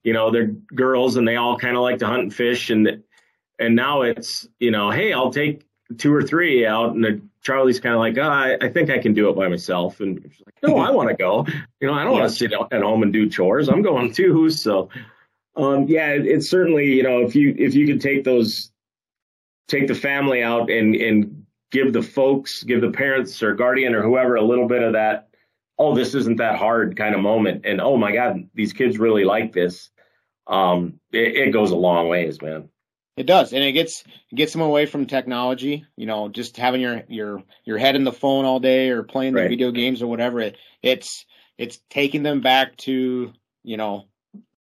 you know, they're girls, and they all kind of like to hunt and fish. And, and now it's, you know, hey, I'll take two or three out. And the, Charlie's kind of like, oh, I, I think I can do it by myself. And she's like, no, I want to go, you know, I don't yeah. want to sit at home and do chores. I'm going too. So, um, yeah, it, it's certainly, you know, if you, if you could take those, take the family out and, and, give the folks, give the parents or guardian or whoever a little bit of that, oh, this isn't that hard kind of moment. And, oh my God, these kids really like this. Um, it, it goes a long ways, man. It does. And it gets, it gets them away from technology, you know, just having your, your, your head in the phone all day, or playing the right. video games or whatever. It, it's, it's taking them back to, you know,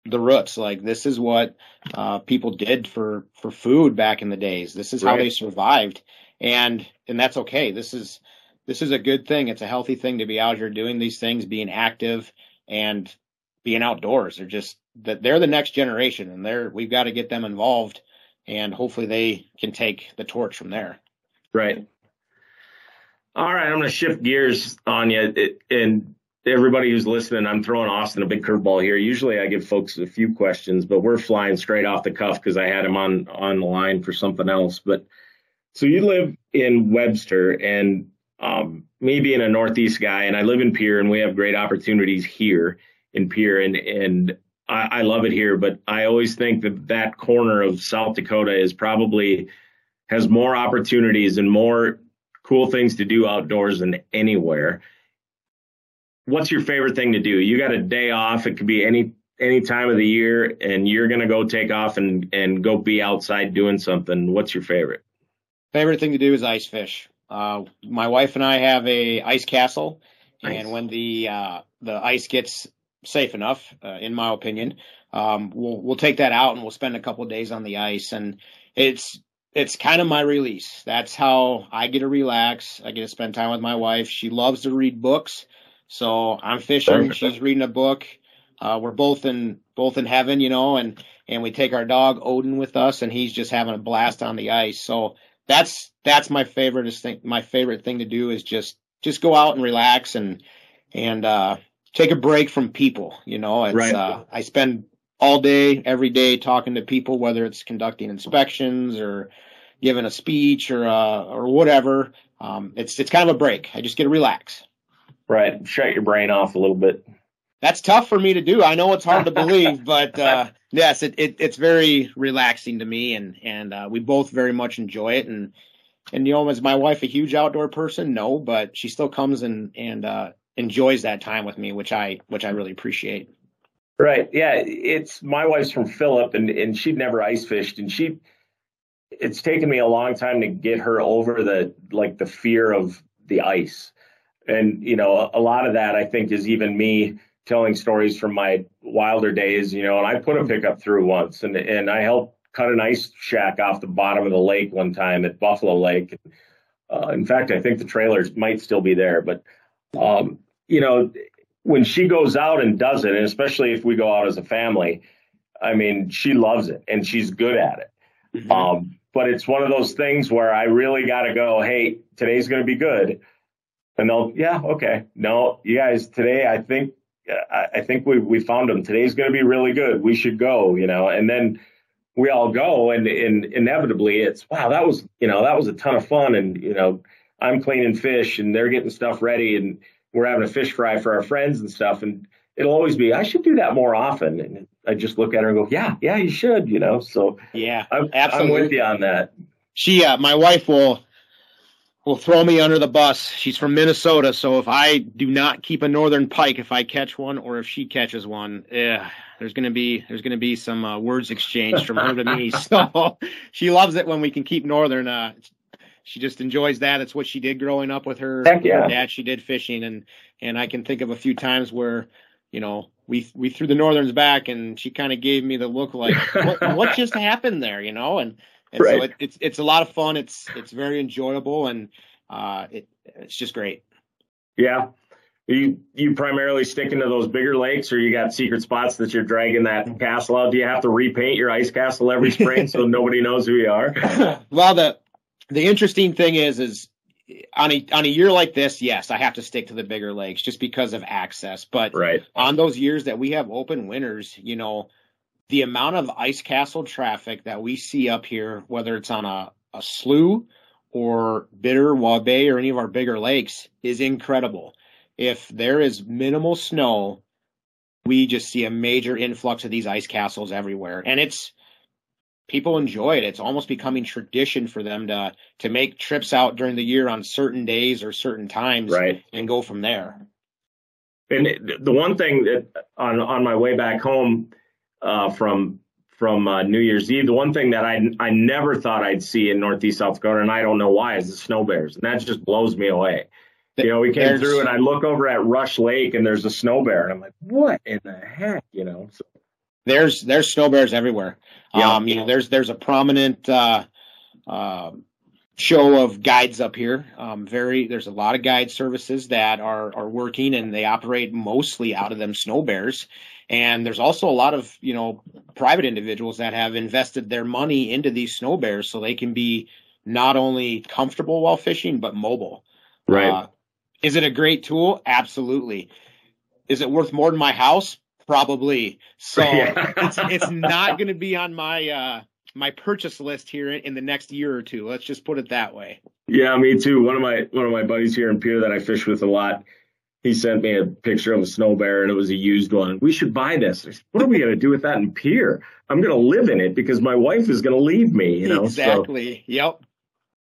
the roots. Like, this is what uh, people did for, for food back in the days. This is right. how they survived. and and that's okay. This is this is a good thing. It's a healthy thing to be out here doing these things, being active and being outdoors. They're just that they're the next generation, and they're we've got to get them involved, and hopefully they can take the torch from there. Right. All right, I'm going to shift gears on you, it, and everybody who's listening, I'm throwing Austin a big curveball here. Usually I give folks a few questions, but we're flying straight off the cuff because I had him on, on the line for something else. But so you live in Webster, and um, me being a Northeast guy, and I live in Pierre, and we have great opportunities here in Pierre, and, and I, I love it here. But I always think that that corner of South Dakota is probably has more opportunities and more cool things to do outdoors than anywhere. What's your favorite thing to do? You got a day off. It could be any any time of the year, and you're going to go take off and, and go be outside doing something. What's your favorite? Favorite thing to do is ice fish. Uh, my wife and I have a ice castle, nice. And when the uh, the ice gets safe enough, uh, in my opinion, um, we'll we'll take that out and we'll spend a couple of days on the ice, and it's It's kind of my release. That's how I get to relax. I get to spend time with my wife. She loves to read books, so I'm fishing. She's reading a book. Uh, we're both in both in heaven, you know, and, and we take our dog Odin with us, and he's just having a blast on the ice. So that's that's my favorite thing. My favorite thing to do is just just go out and relax and and uh, take a break from people. You know, it's, right. uh, I spend all day, every day, talking to people, whether it's conducting inspections or giving a speech or uh, or whatever. Um, it's it's kind of a break. I just get to relax. Right, shut your brain off a little bit. That's tough for me to do. I know it's hard to believe, but uh, yes, it, it it's very relaxing to me, and and uh, we both very much enjoy it. And and you know, is my wife a huge outdoor person? No, but she still comes and and uh, enjoys that time with me, which I which I really appreciate. Right. Yeah. It's my wife's from Philip, and, and she'd never ice fished, and she, it's taken me a long time to get her over the, like the fear of the ice. And, you know, a, a lot of that I think is even me telling stories from my wilder days, you know, and I put a pickup through once, and, and I helped cut an ice shack off the bottom of the lake one time at Buffalo Lake. Uh, in fact, I think the trailers might still be there, but, um, you know, when she goes out and does it, and especially if we go out as a family, I mean, she loves it and she's good at it. Mm-hmm. Um, but it's one of those things where I really got to go, hey, today's going to be good. And they'll, yeah, okay. No, you guys, today, I think, I think we, we found them. Today's going to be really good. We should go, you know, and then we all go, and, and inevitably it's, wow, that was, you know, that was a ton of fun. And, you know, I'm cleaning fish and they're getting stuff ready, and we're having a fish fry for our friends and stuff. And it'll always be, I should do that more often. And I just look at her and go, yeah, yeah, you should, you know? So yeah, I'm, I'm with you on that. She, uh, my wife will, will throw me under the bus. She's from Minnesota. So if I do not keep a northern pike, if I catch one, or if she catches one, eh, there's going to be, there's going to be some uh, words exchanged from her to me. So she loves it when we can keep northern, uh, she just enjoys that. It's what she did growing up with her, Heck yeah. her dad. She did fishing, and and I can think of a few times where, you know, we we threw the northerns back, and she kind of gave me the look like, what, what just happened there, you know? And, and right. so it, it's it's a lot of fun. It's it's very enjoyable, and uh, it it's just great. Yeah, you you primarily sticking to those bigger lakes, or you got secret spots that you're dragging that castle out? Do you have to repaint your ice castle every spring so nobody knows who you are? Well, the The interesting thing is, is on a on a year like this, yes, I have to stick to the bigger lakes just because of access. But right. on those years that we have open winters, you know, the amount of ice castle traffic that we see up here, whether it's on a, a slough or Bitter, Waubay, or any of our bigger lakes, is incredible. If there is minimal snow, we just see a major influx of these ice castles everywhere. And it's people enjoy it. It's almost becoming tradition for them to to make trips out during the year on certain days or certain times, right. and go from there. And the one thing that on on my way back home uh, from from uh, New Year's Eve, the one thing that I I never thought I'd see in Northeast South Dakota, and I don't know why, is the snow bears, and that just blows me away. You know, we came there's... through, and I look over at Rush Lake, and there's a snow bear, and I'm like, what in the heck, you know? So, There's there's snow bears everywhere. Yeah. Um, you know, there's there's a prominent uh, uh, show of guides up here. Um, very there's a lot of guide services that are are working, and they operate mostly out of them snow bears. And there's also a lot of, you know, private individuals that have invested their money into these snow bears so they can be not only comfortable while fishing, but mobile. Right. Uh, is it a great tool? Absolutely. Is it worth more than my house? Probably. So yeah. it's it's not going to be on my uh, my purchase list here in the next year or two. Let's just put it that way. Yeah, me too. One of my one of my buddies here in Pierre that I fish with a lot, he sent me a picture of a snow bear, and it was a used one. We should buy this. What are we going to do with that in Pierre? I'm going to live in it because my wife is going to leave me. You know? Exactly. So, yep.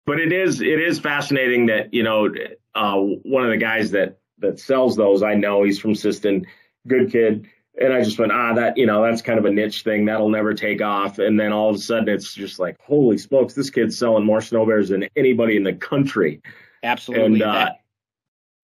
But it is it is fascinating that, you know, uh, one of the guys that that sells those, I know he's from Sistan, good kid. And I just went, ah, that, you know, that's kind of a niche thing. That'll never take off. And then all of a sudden it's just like, holy smokes, this kid's selling more snow bears than anybody in the country. Absolutely. And uh,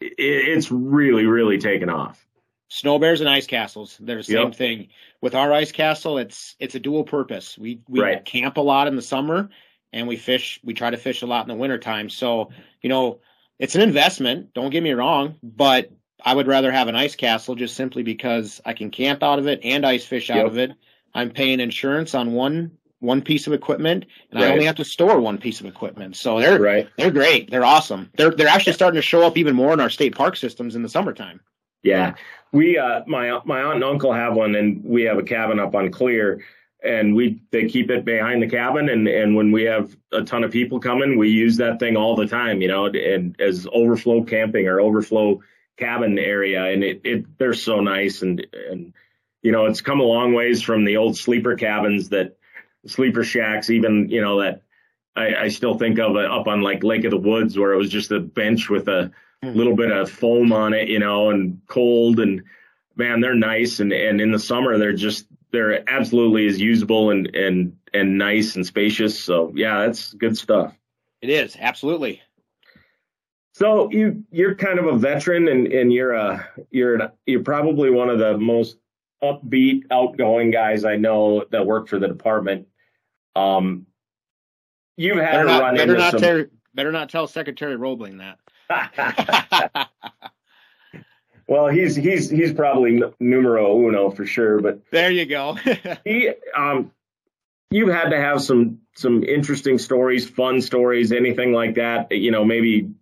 it, it's really, really taken off. Snow bears and ice castles, they're the same yep. thing. With our ice castle, it's it's a dual purpose. We, we right. camp a lot in the summer, and we fish, we try to fish a lot in the wintertime. So, you know, it's an investment. Don't get me wrong, but I would rather have an ice castle just simply because I can camp out of it and ice fish out yep. of it. I'm paying insurance on one one piece of equipment, and right. I only have to store one piece of equipment. So they're right. they're great. They're awesome. They're they're actually starting to show up even more in our state park systems in the summertime. Yeah, we uh, my my aunt and uncle have one, and we have a cabin up on Clear, and we they keep it behind the cabin, and and when we have a ton of people coming, we use that thing all the time, you know, and as overflow camping or overflow cabin area, and it, it they're so nice, and and you know, it's come a long ways from the old sleeper cabins, that sleeper shacks, even, you know, that I, I still think of it up on like Lake of the Woods, where it was just a bench with a little bit of foam on it, you know, and cold, and man, they're nice, and and in the summer they're just they're absolutely as usable and and and nice and spacious. So yeah, that's good stuff. It is, absolutely. So you you're kind of a veteran, and, and you're a you're you're probably one of the most upbeat, outgoing guys I know that work for the department. Um, you've had better a not, run better into not some... ter- better not tell Secretary Roebling that. Well, he's he's he's probably numero uno for sure. But there you go. he um, you had to have some some interesting stories, fun stories, anything like that. You know, maybe.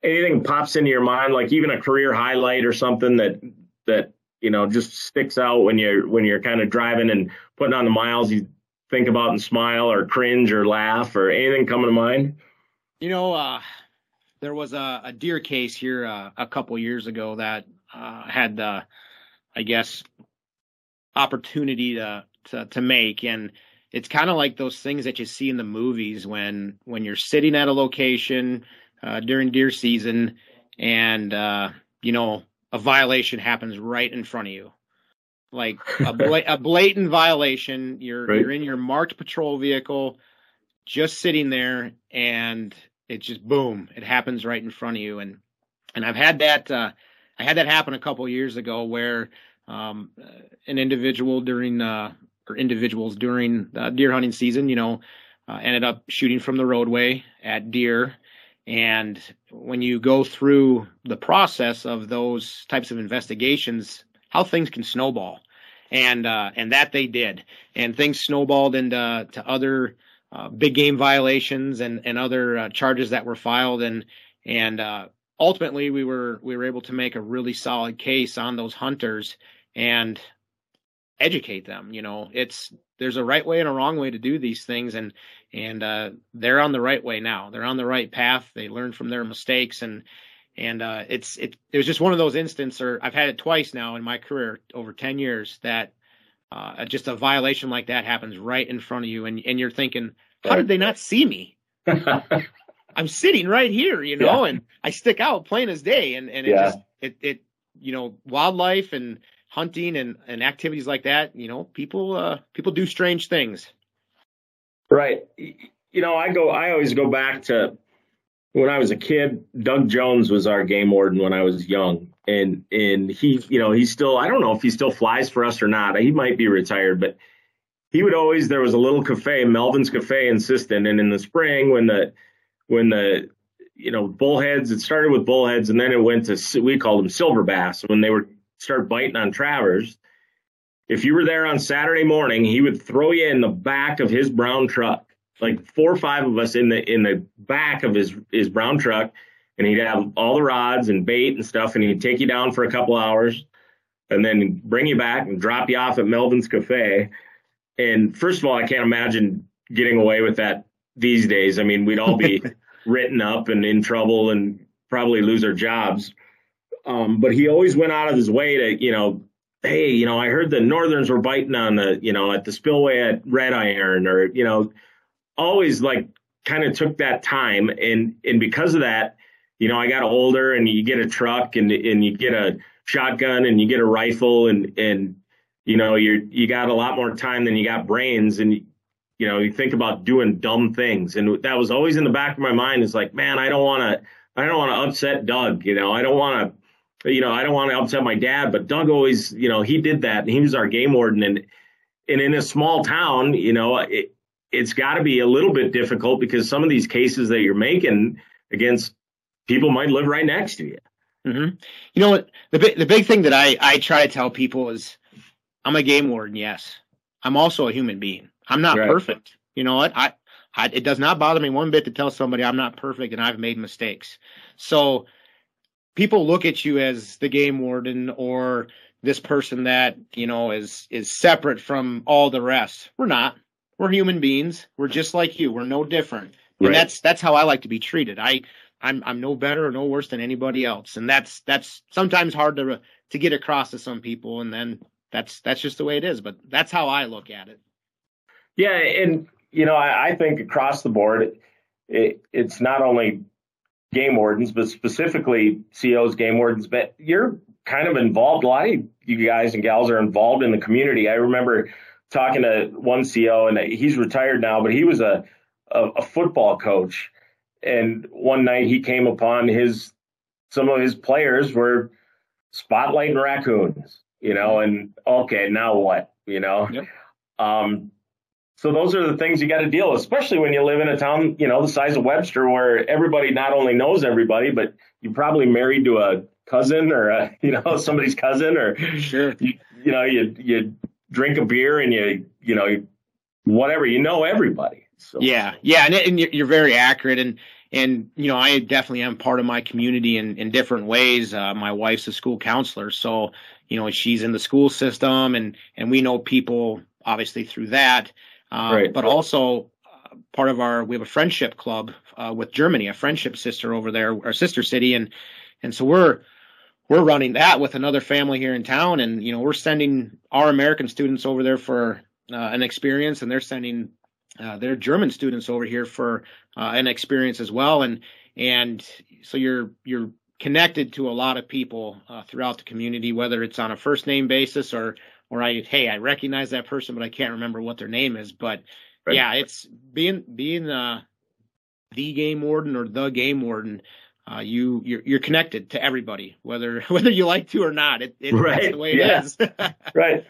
Anything pops into your mind, like even a career highlight or something that that you know just sticks out when you're when you're kind of driving and putting on the miles, you think about and smile or cringe or laugh, or anything coming to mind? You know, uh, there was a, a deer case here uh, a couple years ago that uh, had the, I guess, opportunity to to, to make, and it's kind of like those things that you see in the movies when when you're sitting at a location. Uh, during deer season, and uh, you know, a violation happens right in front of you, like a, bla- a blatant violation. You're right. you're in your marked patrol vehicle, just sitting there, and it just boom, it happens right in front of you. And and I've had that uh, I had that happen a couple of years ago, where um, an individual during uh, or individuals during uh, deer hunting season, you know, uh, ended up shooting from the roadway at deer. And when you go through the process of those types of investigations, how things can snowball, and uh, and that they did, and things snowballed into to other uh, big game violations and and other uh, charges that were filed, and and uh, ultimately we were we were able to make a really solid case on those hunters and educate them. You know, it's there's a right way and a wrong way to do these things, and and uh they're on the right way now. They're on the right path. They learn from their mistakes, and and uh it's it, it was just one of those instances, or I've had it twice now in my career over ten years, that uh just a violation like that happens right in front of you, and and you're thinking, how did they not see me? I'm sitting right here, you know. Yeah. And I stick out plain as day, and and it yeah. just it it you know, wildlife and hunting and, and activities like that, you know, people, uh, people do strange things. Right. You know, I go, I always go back to when I was a kid. Doug Jones was our game warden when I was young. And, and he, you know, he still, I don't know if he still flies for us or not. He might be retired, but he would always, there was a little cafe, Melvin's Cafe in Sistan. And in the spring, when the, when the, you know, bullheads, it started with bullheads and then it went to, we called them silver bass. When they were start biting on Travers, if you were there on Saturday morning, he would throw you in the back of his brown truck, like four or five of us in the in the back of his, his brown truck. And he'd have all the rods and bait and stuff, and he'd take you down for a couple hours and then bring you back and drop you off at Melvin's Cafe. And first of all, I can't imagine getting away with that these days. I mean, we'd all be written up and in trouble and probably lose our jobs. Um, but he always went out of his way to, you know, hey, you know, I heard the Northerns were biting on the, you know, at the spillway at Red Iron, or, you know, always like kind of took that time. And, and because of that, you know, I got older, and you get a truck, and and you get a shotgun, and you get a rifle, and and you know, you're you got a lot more time than you got brains, and you know, you think about doing dumb things, and that was always in the back of my mind. It's like, man, I don't want to, I don't want to upset Doug, you know, I don't want to, you know, I don't want to upset my dad, but Doug always, you know, he did that, and he was our game warden, and and in a small town, you know, it it's got to be a little bit difficult because some of these cases that you're making against people might live right next to you. Mm-hmm. You know what? The big, the big thing that I, I try to tell people is I'm a game warden. Yes. I'm also a human being. I'm not right. perfect. You know what? I, I, it does not bother me one bit to tell somebody I'm not perfect and I've made mistakes. So people look at you as the game warden or this person that, you know, is, is separate from all the rest. We're not, we're human beings. We're just like you. We're no different. And right. that's, that's how I like to be treated. I, I'm I'm no better or no worse than anybody else, and that's that's sometimes hard to to get across to some people, and then that's that's just the way it is. But that's how I look at it. Yeah, and you know, I, I think across the board, it, it, it's not only game wardens, but specifically C Os, game wardens. But you're kind of involved. A lot of you guys and gals are involved in the community. I remember talking to one C O, and he's retired now, but he was a a, a football coach. And one night he came upon his, some of his players were spotlighting raccoons, you know, and okay, now what, you know? Yep. Um, so those are the things you got to deal with, especially when you live in a town, you know, the size of Webster, where everybody not only knows everybody, but you're probably married to a cousin or, a, you know, somebody's cousin or, sure. you, you know, you, you drink a beer and you, you know, whatever, you know, everybody. So. Yeah, yeah, and, and you're very accurate, and and you know I definitely am part of my community in, in different ways. Uh, my wife's a school counselor, so you know she's in the school system, and and we know people obviously through that. Um, right. But also uh, part of our we have a friendship club uh, with Germany, a friendship sister over there, our sister city, and and so we're we're running that with another family here in town, and you know we're sending our American students over there for uh, an experience, and they're sending. Uh, they're German students over here for uh, an experience as well, and and so you're you're connected to a lot of people uh, throughout the community, whether it's on a first name basis or or I hey I recognize that person but I can't remember what their name is, but right. yeah, it's being being uh, the game warden or the game warden, uh, you you're, you're connected to everybody whether whether you like to or not. It, it right. That's the way yeah. it is. Right.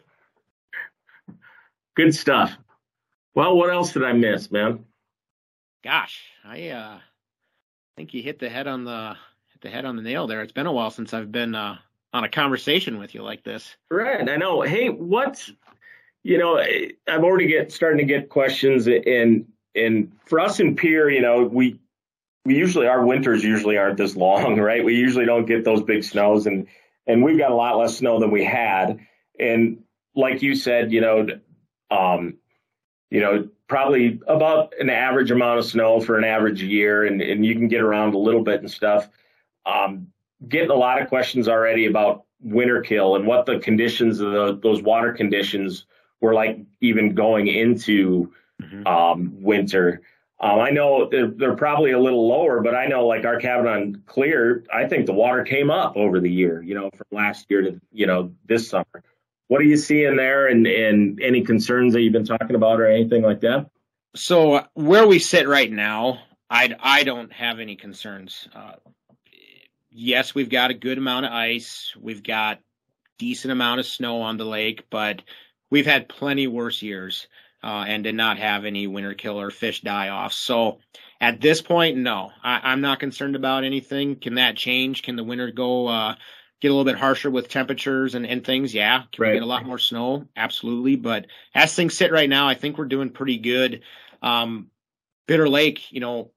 Good stuff. Well, what else did I miss, man? Gosh, I uh, think you hit the head on the hit the head on the nail there. It's been a while since I've been uh, on a conversation with you like this. Right, I know. Hey, what's you know, I'm already get starting to get questions, and and for us in Pierre, you know, we we usually our winters usually aren't this long, right? We usually don't get those big snows, and and we've got a lot less snow than we had, and like you said, you know, um. you know, probably about an average amount of snow for an average year, and, and you can get around a little bit and stuff. Um, getting a lot of questions already about winter kill and what the conditions of the, those water conditions were like even going into mm-hmm. um, winter. Um, I know they're, they're probably a little lower, but I know like our cabin on Clear, I think the water came up over the year, you know, from last year to, you know, this summer. What are you seeing there, and, and any concerns that you've been talking about or anything like that? So where we sit right now, I, I don't have any concerns. Uh, yes, we've got a good amount of ice. We've got decent amount of snow on the lake, but we've had plenty worse years uh, and did not have any winter kill or fish die off. So At this point, no, I, I'm not concerned about anything. Can that change? Can the winter go uh, get a little bit harsher with temperatures and, and things? Yeah. Can right. we get a lot more snow? Absolutely. But as things sit right now, I think we're doing pretty good. Um, Bitter Lake, you know,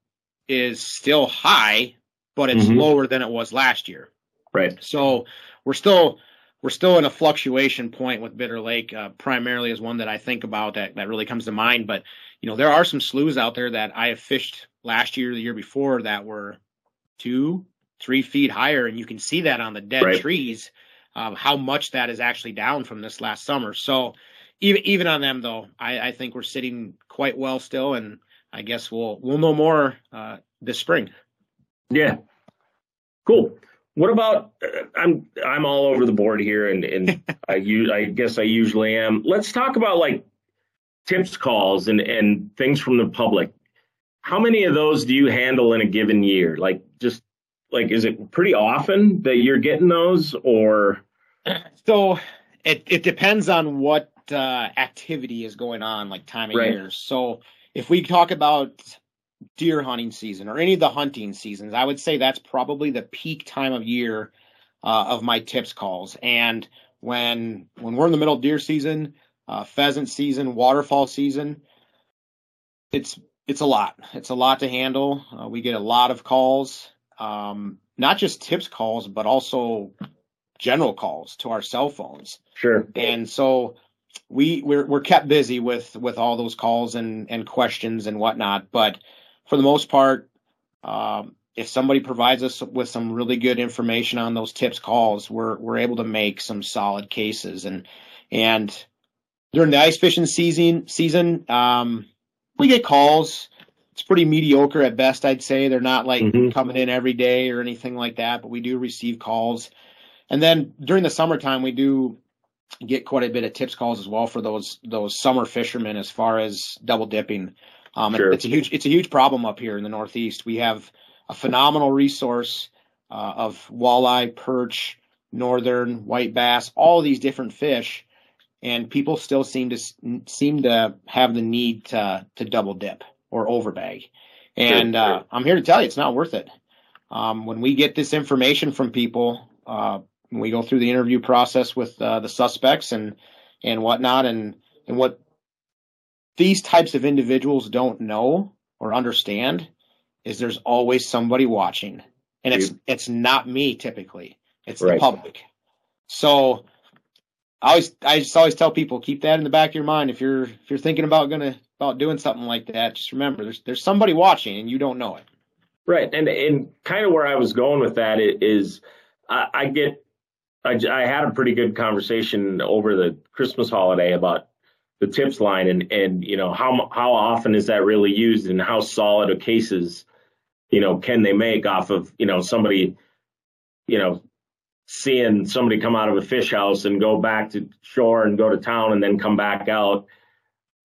is still high, but it's mm-hmm. lower than it was last year. Right. So we're still we're still in a fluctuation point with Bitter Lake, uh, primarily is one that I think about that, that really comes to mind. But, you know, there are some sloughs out there that I have fished last year, the year before, that were two, three feet higher. And you can see that on the dead right. trees, um, how much that is actually down from this last summer. So even even on them, though, I, I think we're sitting quite well still. And I guess we'll we'll know more uh, this spring. Yeah. Cool. What about, uh, I'm I'm all over the board here, and, and I, use, I guess I usually am. Let's talk about, like, tips calls and, and things from the public. How many of those do you handle in a given year? Like, just, like, is it pretty often that you're getting those, or? So it, it depends on what uh, activity is going on, like time of right. year. So if we talk about deer hunting season or any of the hunting seasons, I would say that's probably the peak time of year uh, of my tips calls. And when when we're in the middle of deer season, uh, pheasant season, waterfall season, it's it's a lot. It's a lot to handle. Uh, we get a lot of calls, um, not just tips calls, but also general calls to our cell phones. Sure. And so we we're, we're kept busy with with all those calls and and questions and whatnot, but for the most part, um, if somebody provides us with some really good information on those tips calls, we're we're able to make some solid cases. And and during the ice fishing season season, um, we get calls. It's pretty mediocre at best, I'd say. They're not like mm-hmm. coming in every day or anything like that, but we do receive calls. And then during the summertime, we do get quite a bit of tips calls as well for those those summer fishermen as far as double dipping. Um, sure. It's a huge, it's a huge problem up here in the Northeast. We have a phenomenal resource uh, of walleye, perch, northern, white bass, all these different fish, and people still seem to seem to have the need to to double dip or overbag. And sure, sure. Uh, I'm here to tell you, it's not worth it. Um, when we get this information from people, uh, we go through the interview process with uh, the suspects and and whatnot, and and what. These types of individuals don't know or understand is there's always somebody watching, and it's, it's not me typically, it's the right. public. So I always, I just always tell people, keep that in the back of your mind. If you're, if you're thinking about gonna, about doing something like that, just remember there's, there's somebody watching and you don't know it. Right. And, and kind of where I was going with that is I, I get, I, I had a pretty good conversation over the Christmas holiday about the tips line and, and, you know, how, how often is that really used and how solid of cases, you know, can they make off of, you know, somebody, you know, seeing somebody come out of a fish house and go back to shore and go to town and then come back out.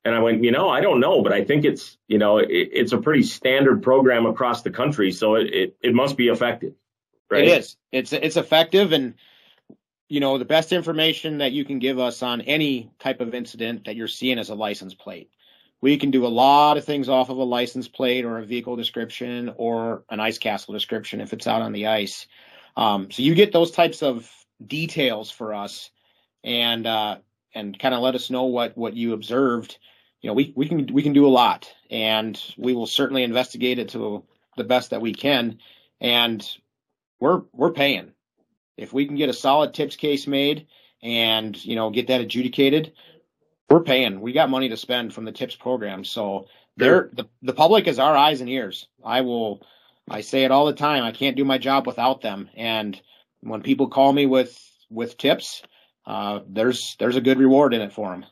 And I went, you know, I don't know, but I think it's, you know, it, it's a pretty standard program across the country. So it, it, it must be effective. Right? It is. It's, it's effective. And, you know, the best information that you can give us on any type of incident that you're seeing is a license plate. We can do a lot of things off of a license plate or a vehicle description or an ice castle description if it's out on the ice. Um, so you get those types of details for us and uh, and kind of let us know what, what you observed. You know, we, we can we can do a lot, and we will certainly investigate it to the best that we can. And we're we're paying. If we can get a solid tips case made and, you know, get that adjudicated, we're paying. We got money to spend from the tips program. So they're, the, the public is our eyes and ears. I will, I say it all the time. I can't do my job without them. And when people call me with, with tips, uh, there's, there's a good reward in it for them.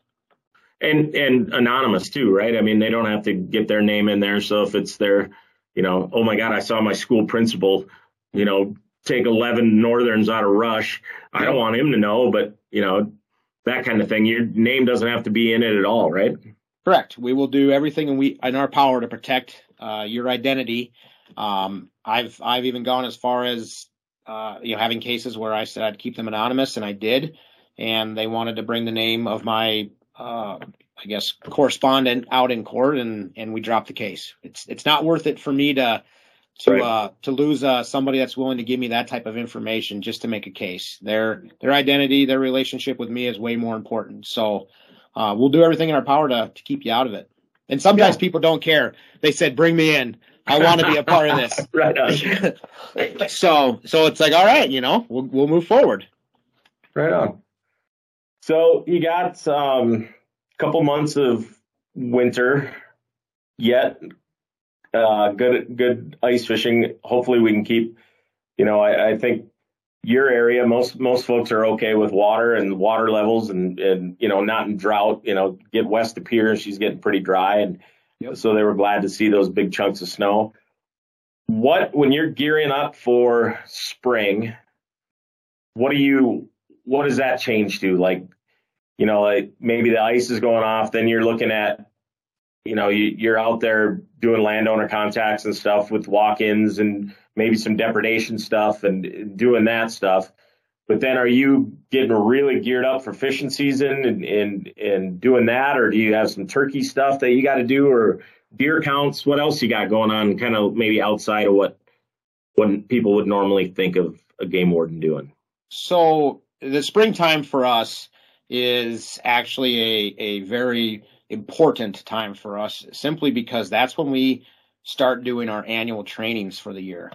And, and anonymous too, right? I mean, they don't have to get their name in there. So if it's their, you know, oh my God, I saw my school principal, you know, take eleven northerns out of Rush. I don't want him to know, but, you know, that kind of thing. Your name doesn't have to be in it at all, right? Correct. We will do everything in we in our power to protect uh, your identity. Um, I've I've even gone as far as uh, you know, having cases where I said I'd keep them anonymous, and I did, and they wanted to bring the name of my uh, I guess, correspondent out in court, and, and we dropped the case. It's it's not worth it for me to to right. uh, to lose uh, somebody that's willing to give me that type of information just to make a case. Their their identity, their relationship with me is way more important. So uh, we'll do everything in our power to to keep you out of it. And sometimes yeah. people don't care. They said, "Bring me in. I want to be a part of this." Right on. so so it's like, all right, you know, we'll we'll move forward. Right on. So you got um. couple months of winter yet, uh, good, good ice fishing. Hopefully we can keep, you know, I, I think your area, most, most folks are okay with water and water levels and, and, you know, not in drought, you know, get west of Pierre, she's getting pretty dry. And yep. so they were glad to see those big chunks of snow. What, when you're gearing up for spring, what do you, what does that change to? Like, you know, like maybe the ice is going off, then you're looking at, you know, you, you're out there doing landowner contacts and stuff with walk-ins and maybe some depredation stuff and doing that stuff. But then are you getting really geared up for fishing season and, and, and doing that? Or do you have some turkey stuff that you got to do, or deer counts? What else you got going on kind of maybe outside of what, what people would normally think of a game warden doing? So the springtime for us is actually a, a very important time for us, simply because that's when we start doing our annual trainings for the year.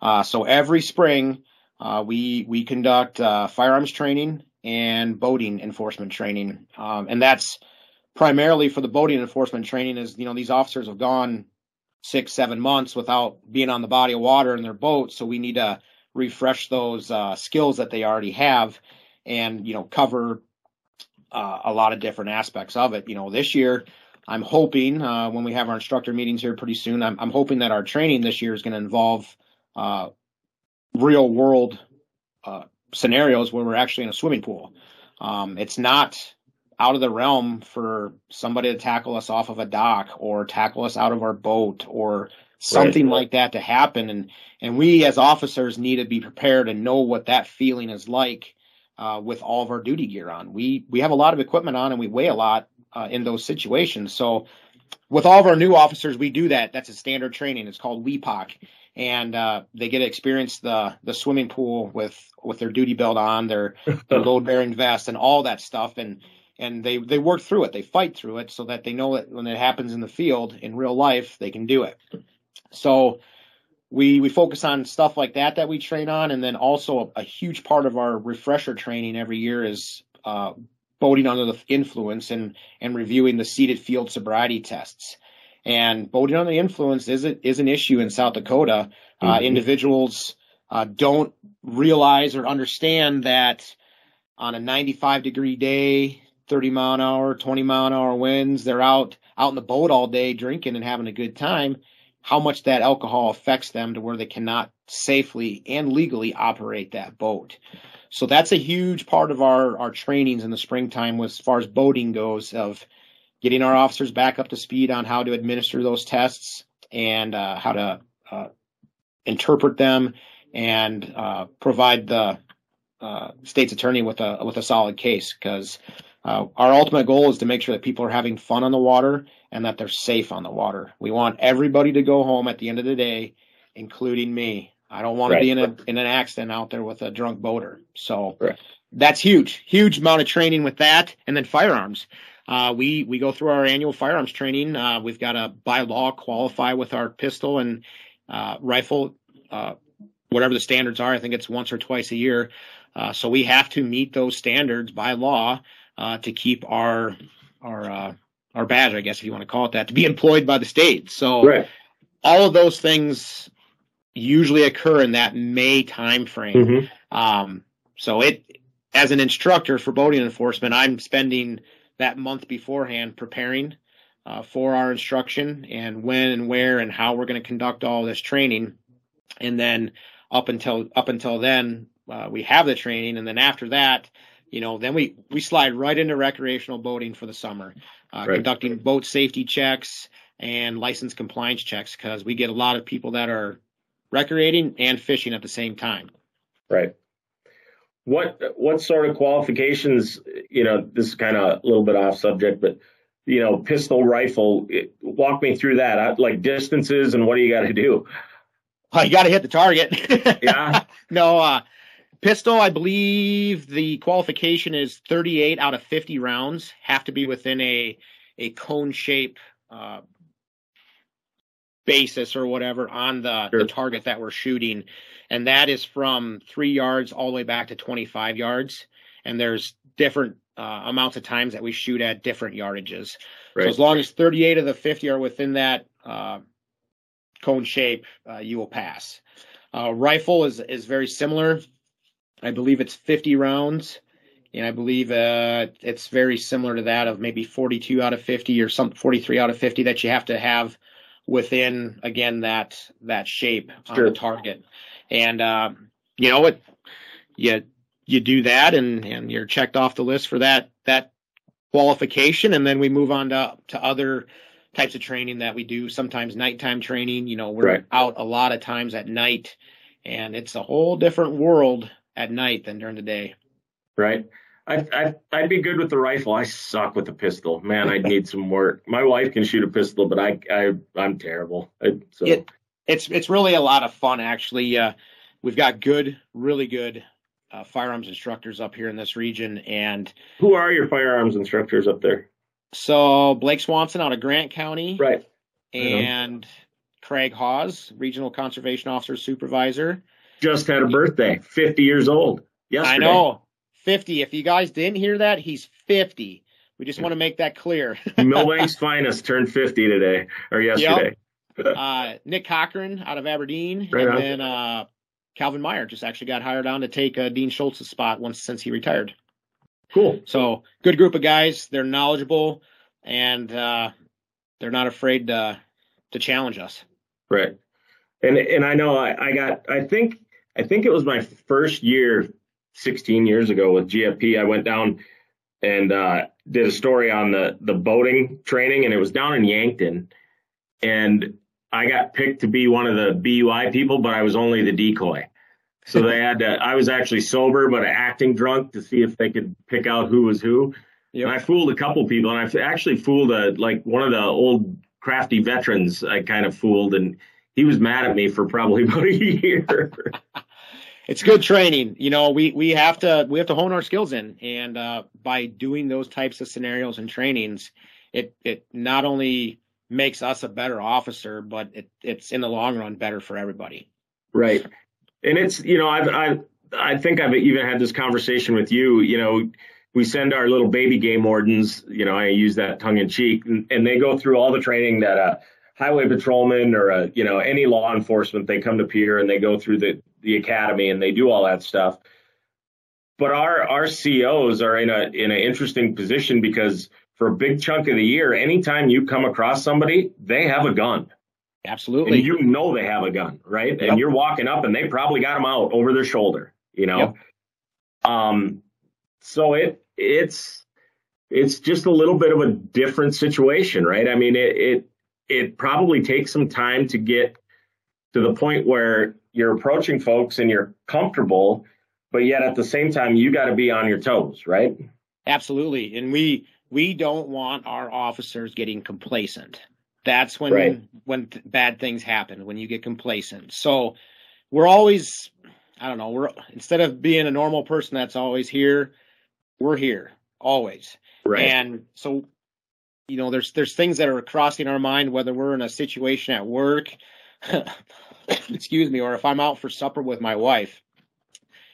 Uh, so every spring, uh, we we conduct uh, firearms training and boating enforcement training, um, and that's primarily for the boating enforcement training. Is, you know, these officers have gone six, seven months without being on the body of water in their boat, so we need to refresh those uh, skills that they already have, and you know cover. Uh, a lot of different aspects of it. You know, this year, I'm hoping uh, when we have our instructor meetings here pretty soon, I'm, I'm hoping that our training this year is going to involve uh, real world uh, scenarios where we're actually in a swimming pool. Um, it's not out of the realm for somebody to tackle us off of a dock or tackle us out of our boat or something right. like that to happen. And, and we as officers need to be prepared and know what that feeling is like. Uh, with all of our duty gear on, we we have a lot of equipment on, and we weigh a lot uh, in those situations. So, with all of our new officers, we do that. That's a standard training. It's called W E P O C, and uh, they get to experience the the swimming pool with with their duty belt on, their, their load bearing vest, and all that stuff. And and they they work through it. They fight through it so that they know that when it happens in the field in real life, they can do it. So. We we focus on stuff like that that we train on, and then also a, a huge part of our refresher training every year is uh, boating under the influence and and reviewing the seated field sobriety tests. And boating under the influence is a, is an issue in South Dakota. Mm-hmm. Uh, individuals uh, don't realize or understand that on a ninety-five degree day, thirty mile an hour, twenty mile an hour winds, they're out out in the boat all day drinking and having a good time. How much that alcohol affects them to where they cannot safely and legally operate that boat. So that's a huge part of our, our trainings in the springtime as far as boating goes, of getting our officers back up to speed on how to administer those tests and uh, how to uh, interpret them and uh, provide the uh, state's attorney with a, with a solid case, because uh, our ultimate goal is to make sure that people are having fun on the water and that they're safe on the water. We want everybody to go home at the end of the day, including me. I don't want right. to be in a in an accident out there with a drunk boater. So right. that's huge, huge amount of training with that. And then firearms. Uh, we, we go through our annual firearms training. Uh, we've got to, by law, qualify with our pistol and uh, rifle, uh, whatever the standards are. I think it's once or twice a year. Uh, so we have to meet those standards by law uh, to keep our our uh, Our badge, I guess, if you want to call it that, to be employed by the state. So right. all of those things usually occur in that May timeframe. Mm-hmm. Um, so it, as an instructor for boating enforcement, I'm spending that month beforehand preparing uh, for our instruction and when and where and how we're going to conduct all this training. And then up until up until then, uh, we have the training, and then after that, you know, then we, we slide right into recreational boating for the summer, uh, right. conducting boat safety checks and license compliance checks, because we get a lot of people that are recreating and fishing at the same time. Right. What what sort of qualifications, you know, this is kind of a little bit off subject, but you know, pistol, rifle. It, walk me through that. I, like distances and what do you got to do? Oh, you got to hit the target. Yeah. No, uh, pistol, I believe the qualification is thirty-eight out of fifty rounds have to be within a, a cone shape uh, basis or whatever on the, sure. the target that we're shooting. And that is from three yards all the way back to twenty-five yards. And there's different uh, amounts of times that we shoot at different yardages. Right. So as long as thirty-eight of the fifty are within that uh, cone shape, uh, you will pass. Uh, rifle is, is very similar. I believe it's fifty rounds, and I believe uh, it's very similar to that of maybe forty-two out of fifty or some forty-three out of fifty that you have to have within, again, that that shape sure. on the target. And, uh, you know, it, you, you do that, and, and you're checked off the list for that that qualification, and then we move on to, to other types of training that we do, sometimes nighttime training. You know, we're right. out a lot of times at night, and it's a whole different world at night than during the day. Right. I, I, I'd be good with the rifle. I suck with the pistol, man. I'd need some work. My wife can shoot a pistol, but I, I, I'm terrible. I, so. It, it's, it's really a lot of fun. Actually, uh, we've got good, really good, uh, firearms instructors up here in this region. And who are your firearms instructors up there? So Blake Swanson out of Grant County, right? And Craig Hawes, regional conservation officer, supervisor. Just had a birthday, fifty years old. Yesterday. I know, fifty. If you guys didn't hear that, he's fifty. We just want to make that clear. Milwaukee finest turned fifty today or yesterday. Yep. Uh, Nick Cochran out of Aberdeen, right and on. then uh, Calvin Meyer just actually got hired on to take uh, Dean Schultz's spot once since he retired. Cool. So good group of guys. They're knowledgeable, and uh, they're not afraid uh, to challenge us. Right. And and I know I, I got I think. I think it was my first year, sixteen years ago with G F P. I went down and uh, did a story on the, the boating training, and it was down in Yankton. And I got picked to be one of the B U I people, but I was only the decoy. So they had to, I was actually sober, but acting drunk to see if they could pick out who was who. Yep. And I fooled a couple people, and I actually fooled a, like one of the old crafty veterans I kind of fooled, and he was mad at me for probably about a year. It's good training. You know, we, we have to, we have to hone our skills in. And uh, by doing those types of scenarios and trainings, it, it not only makes us a better officer, but it, it's in the long run better for everybody. Right. And it's, you know, I've, I, I think I've even had this conversation with you. You know, we send our little baby game wardens, you know, I use that tongue in cheek, and, and they go through all the training that a highway patrolman or a, you know, any law enforcement, they come to Pierre and they go through the, the academy and they do all that stuff. But our, our C Os are in a, in an interesting position because for a big chunk of the year, anytime you come across somebody, they have a gun. Absolutely. And you know, they have a gun, right? Yep. And you're walking up and they probably got them out over their shoulder, you know? Yep. Um, so it, it's, it's just a little bit of a different situation, right? I mean, it, it, it probably takes some time to get to the point where you're approaching folks and you're comfortable, but yet at the same time, you got to be on your toes, right? Absolutely. And we, we don't want our officers getting complacent. That's when, right. when th- bad things happen, when you get complacent. So we're always, I don't know, we're, instead of being a normal person that's always here, we're here always. Right. And so, you know, there's, there's things that are crossing our mind, whether we're in a situation at work, excuse me, or if I'm out for supper with my wife,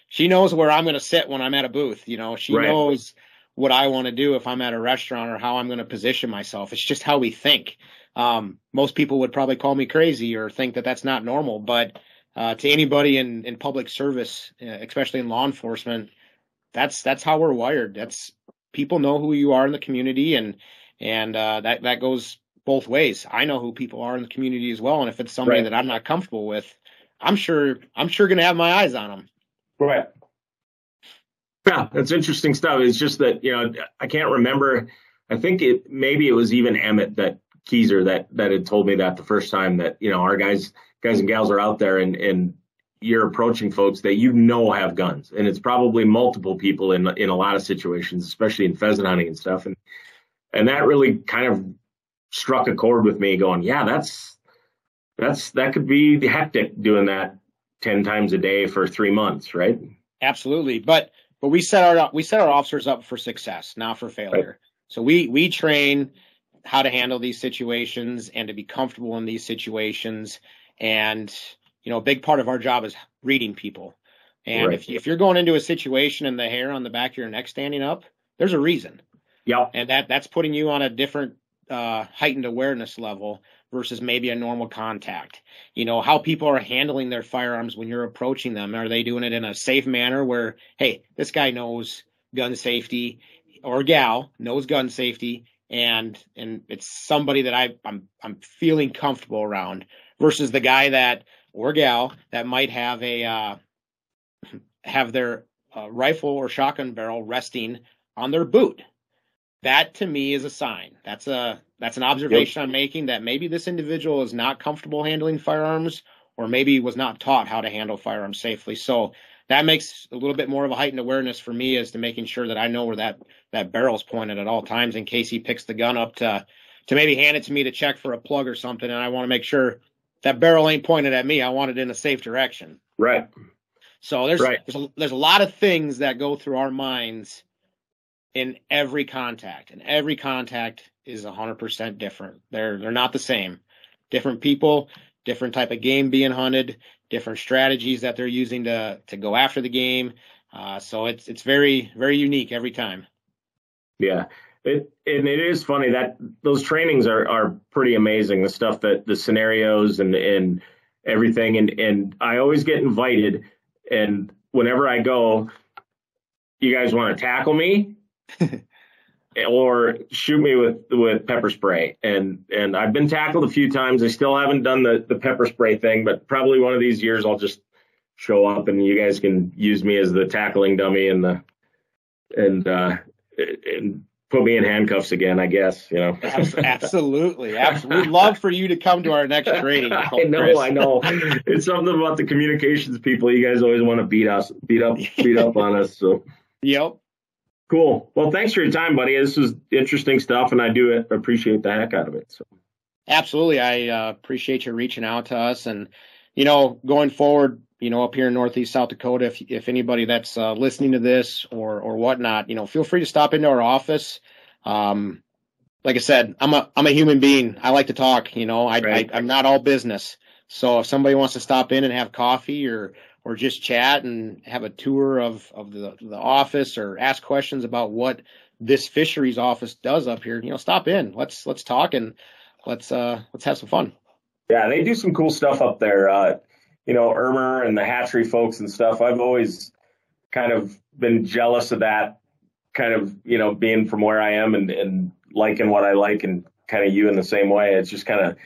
she knows where I'm going to sit when I'm at a booth. You know, she right. knows what I want to do if I'm at a restaurant or how I'm going to position myself. It's just how we think. Um, most people would probably call me crazy or think that that's not normal, but, uh, to anybody in, in public service, especially in law enforcement, that's, that's how we're wired. That's, people know who you are in the community, and, and, uh, that, that goes both ways. I know who people are in the community as well. And if it's somebody right. that I'm not comfortable with, I'm sure, I'm sure going to have my eyes on them. Right. Yeah. That's interesting stuff. It's just that, you know, I can't remember. I think it, maybe it was even Emmett that Keyser that, that had told me that the first time that, you know, our guys, guys and gals are out there and, and you're approaching folks that, you know, have guns. And it's probably multiple people in, in a lot of situations, especially in pheasant hunting and stuff. And, And that really kind of struck a chord with me, going, yeah, that's that's that could be hectic doing that ten times a day for three months, right? Absolutely. But but we set our we set our officers up for success, not for failure. Right. So we we train how to handle these situations and to be comfortable in these situations. And, you know, a big part of our job is reading people. And right. if, if you're going into a situation and the hair on the back of your neck standing up, there's a reason. Yeah. And that that's putting you on a different uh, heightened awareness level versus maybe a normal contact. You know, how people are handling their firearms when you're approaching them. Are they doing it in a safe manner where, hey, this guy knows gun safety, or gal knows gun safety, and and it's somebody that I, I'm I'm feeling comfortable around, versus the guy that or gal that might have a uh, have their uh, rifle or shotgun barrel resting on their boot. That to me is a sign. That's a that's an observation yep. I'm making, that maybe this individual is not comfortable handling firearms, or maybe was not taught how to handle firearms safely. So that makes a little bit more of a heightened awareness for me as to making sure that I know where that, that barrel's pointed at all times, in case he picks the gun up to to maybe hand it to me to check for a plug or something. And I want to make sure that barrel ain't pointed at me. I want it in a safe direction. Right. So there's right. there's, a, there's a lot of things that go through our minds in every contact, and every contact is one hundred percent different. They're they're not the same. Different people, different type of game being hunted, different strategies that they're using to to go after the game. Uh, so it's it's very very unique every time. Yeah, it and it is funny that those trainings are are pretty amazing. The stuff that the scenarios and and everything, and and I always get invited, and whenever I go, you guys want to tackle me? Or shoot me with with pepper spray, and and I've been tackled a few times. I still haven't done the the pepper spray thing, but probably one of these years I'll just show up and you guys can use me as the tackling dummy and the and uh and put me in handcuffs again, I guess, you know. absolutely absolutely We'd love for you to come to our next training. I know, I know. It's something about the communications people, you guys always want to beat us beat up beat up on us. So yep. Cool. Well, thanks for your time, buddy. This is interesting stuff, and I do appreciate the heck out of it. So. Absolutely. I uh, appreciate you reaching out to us. And, you know, going forward, you know, up here in Northeast South Dakota, if if anybody that's uh, listening to this or or whatnot, you know, feel free to stop into our office. Um, like I said, I'm a I'm a human being. I like to talk. You know, I, right. I I'm not all business. So if somebody wants to stop in and have coffee, or or just chat and have a tour of, of the, the office, or ask questions about what this fisheries office does up here, you know, stop in, let's, let's talk, and let's, uh, let's have some fun. Yeah. They do some cool stuff up there. Uh, you know, Ermer and the hatchery folks and stuff. I've always kind of been jealous of that, kind of, you know, being from where I am and, and liking what I like, and kind of you in the same way. It's just kind of,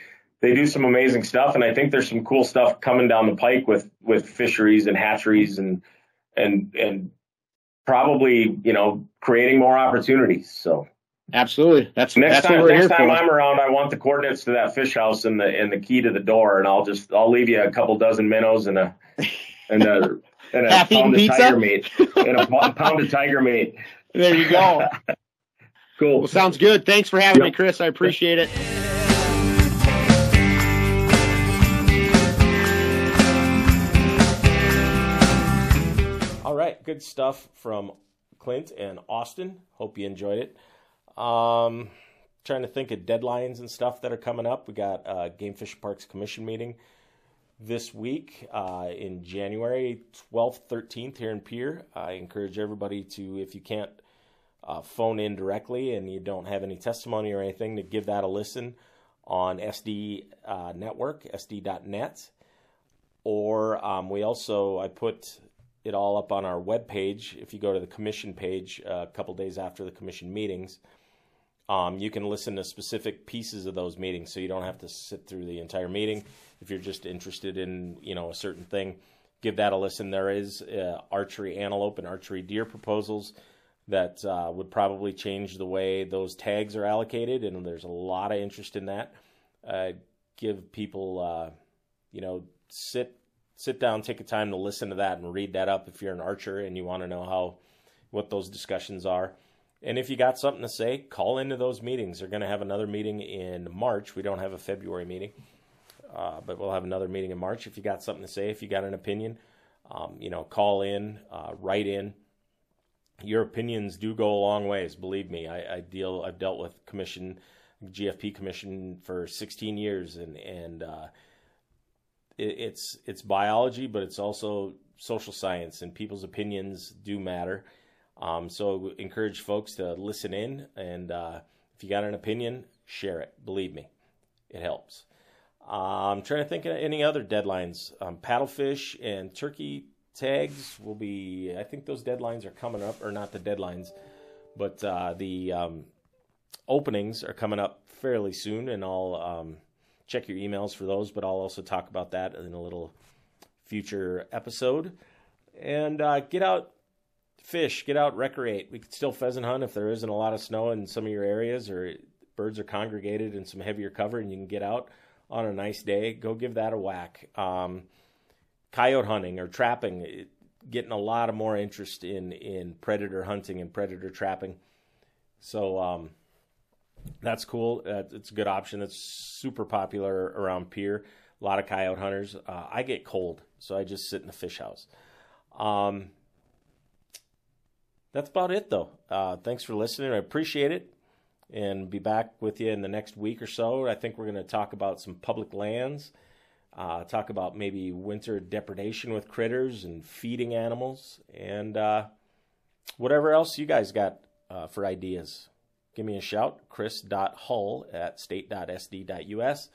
they do some amazing stuff, and I think there's some cool stuff coming down the pike with, with fisheries and hatcheries, and and and probably, you know, creating more opportunities. So absolutely, that's next that's time. What we're next here time for. I'm around, I want the coordinates to that fish house and the and the key to the door, and I'll just I'll leave you a couple dozen minnows and a and a and a pound of tiger meat and a pound of tiger meat. There you go. Cool. Well, sounds good. Thanks for having yep. me, Chris. I appreciate it. Good stuff from Clint and Austin. Hope you enjoyed it. Um, trying to think of deadlines and stuff that are coming up. We got uh, Game Fish Parks Commission meeting this week uh, in January twelfth, thirteenth here in Pierre. I encourage everybody to, if you can't uh, phone in directly and you don't have any testimony or anything, to give that a listen on S D uh, Network, S D dot net. Or um, we also, I put it all up on our web page. If you go to the commission page uh, a couple days after the commission meetings, um, you can listen to specific pieces of those meetings, so you don't have to sit through the entire meeting. If you're just interested in, you know, a certain thing, give that a listen. There is uh, archery antelope and archery deer proposals that uh, would probably change the way those tags are allocated, and there's a lot of interest in that. Uh, give people, uh, you know, sit Sit down, take a time to listen to that and read that up if you're an archer and you want to know how what those discussions are. And if you got something to say, call into those meetings. They're going to have another meeting in March. We don't have a February meeting, uh, but we'll have another meeting in March. If you got something to say, if you got an opinion, um, you know, call in, uh, write in. Your opinions do go a long ways. Believe me, I, I deal. I've dealt with commission, G F P commission for sixteen years, and and uh, it, it's it's biology, but it's also social science, and people's opinions do matter. Um, so encourage folks to listen in, and uh, if you got an opinion, share it. Believe me, it helps. Uh, I'm trying to think of any other deadlines. Um, paddlefish and turkey tags will be, I think those deadlines are coming up, or not the deadlines, but uh, the um, openings are coming up fairly soon, and I'll um, check your emails for those, but I'll also talk about that in a little future episode. And uh, get out, fish, get out, recreate. We could still pheasant hunt if there isn't a lot of snow in some of your areas, or birds are congregated in some heavier cover and you can get out on a nice day. Go give that a whack. Um, coyote hunting or trapping, it, getting a lot of more interest in, in predator hunting and predator trapping. So um, that's cool. Uh, it's a good option. That's super popular around Pierre. A lot of coyote hunters. Uh, I get cold, so I just sit in the fish house. Um, That's about it, though. Uh, thanks for listening. I appreciate it, and be back with you in the next week or so. I think we're going to talk about some public lands, uh, talk about maybe winter depredation with critters and feeding animals, and uh, whatever else you guys got uh, for ideas. Give me a shout, chris dot hull at state dot s d dot u s.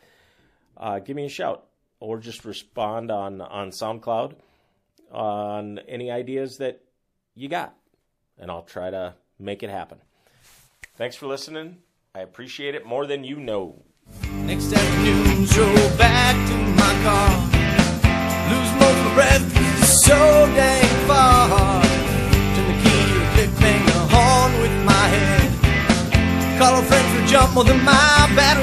Uh, give me a shout, or just respond on, on SoundCloud on any ideas that you got, and I'll try to make it happen. Thanks for listening. I appreciate it more than you know. Next afternoon, drove back to my car. Lose most of my breath, so dang far. Turn the key, click, bang the horn with my head. Call a friend for a jump more than my back.